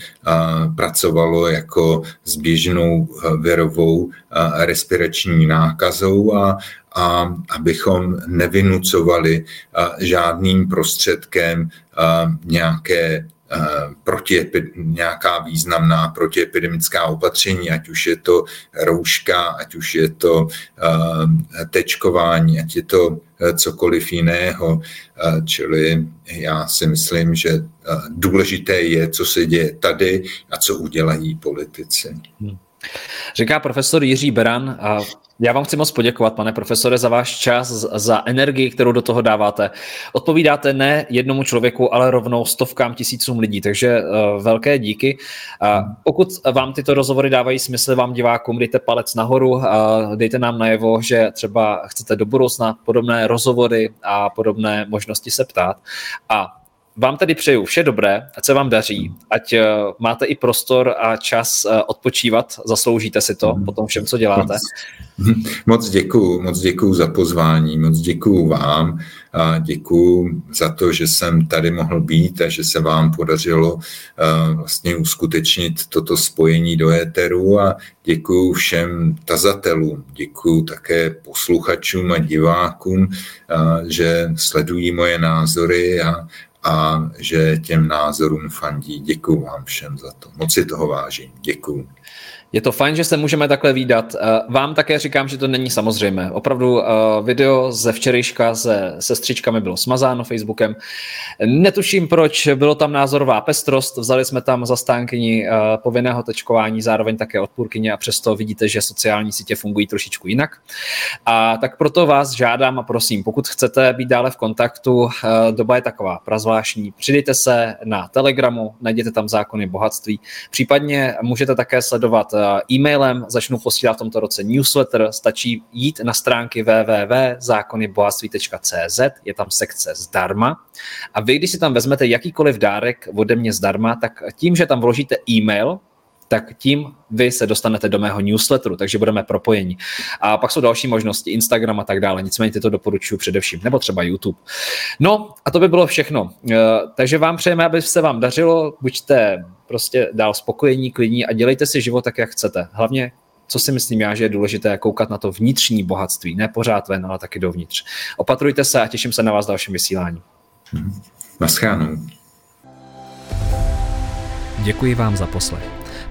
pracovalo jako s běžnou virovou respirační nákazou, a abychom nevynucovali žádným prostředkem nějaká významná protiepidemická opatření, ať už je to rouška, ať už je to tečkování, ať je to cokoliv jiného. Čili já si myslím, že důležité je, co se děje tady a co udělají politici. Říká profesor Jiří Beran. Já vám chci moc poděkovat, pane profesore, za váš čas, za energii, kterou do toho dáváte. Odpovídáte ne jednomu člověku, ale rovnou stovkám tisícům lidí, takže velké díky. Pokud vám tyto rozhovory dávají smysl, vám divákům dejte palec nahoru, dejte nám najevo, že třeba chcete do budoucna podobné rozhovory a podobné možnosti se ptát. A vám tedy přeju vše dobré, ať se vám daří, ať máte i prostor a čas odpočívat, zasloužíte si to po tom všem, co děláte. Moc děkuju za pozvání, moc děkuju vám a děkuju za to, že jsem tady mohl být a že se vám podařilo vlastně uskutečnit toto spojení do éteru a děkuju všem tazatelům, děkuju také posluchačům a divákům, že sledují moje názory a že těm názorům fandí. Děkuju vám všem za to. Moc si toho vážím. Děkuju. Je to fajn, že se můžeme takhle vídat. Vám také říkám, že to není samozřejmé. Opravdu video ze včerejška se sestřičkami bylo smazáno Facebookem. Netuším proč, bylo tam názorová pestrost, vzali jsme tam zastánkyni povinného tečkování, zároveň také odpůrkyně a přesto vidíte, že sociální sítě fungují trošičku jinak. A tak proto vás žádám a prosím, pokud chcete být dále v kontaktu, doba je taková prazvláštní. Přidejte se na Telegramu, najděte tam Zákony bohatství. Případně můžete také sledovat e-mailem, začnu posílat v tomto roce newsletter, stačí jít na stránky www.zákonybohatství.cz, je tam sekce zdarma a vy, když si tam vezmete jakýkoliv dárek ode mě zdarma, tak tím, že tam vložíte e-mail, tak tím vy se dostanete do mého newsletteru, takže budeme propojeni. A pak jsou další možnosti, Instagram a tak dále, nicméně ty to doporučuji především, nebo třeba YouTube. No a to by bylo všechno. Takže vám přejeme, aby se vám dařilo, buďte prostě dál spokojení, klidní a dělejte si život tak, jak chcete. Hlavně, co si myslím já, že je důležité, koukat na to vnitřní bohatství, ne pořád ven, ale taky dovnitř. Opatrujte se a těším se na vás v dalším vysílání. Naschledanou. Děkuji vám za poslech.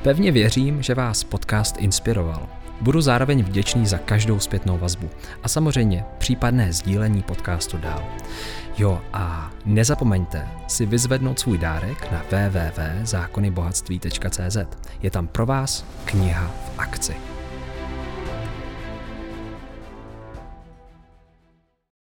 Pevně věřím, že vás podcast inspiroval. Budu zároveň vděčný za každou zpětnou vazbu a samozřejmě případné sdílení podcastu dál. Jo a nezapomeňte si vyzvednout svůj dárek na www.zákonybohatství.cz. Je tam pro vás kniha v akci.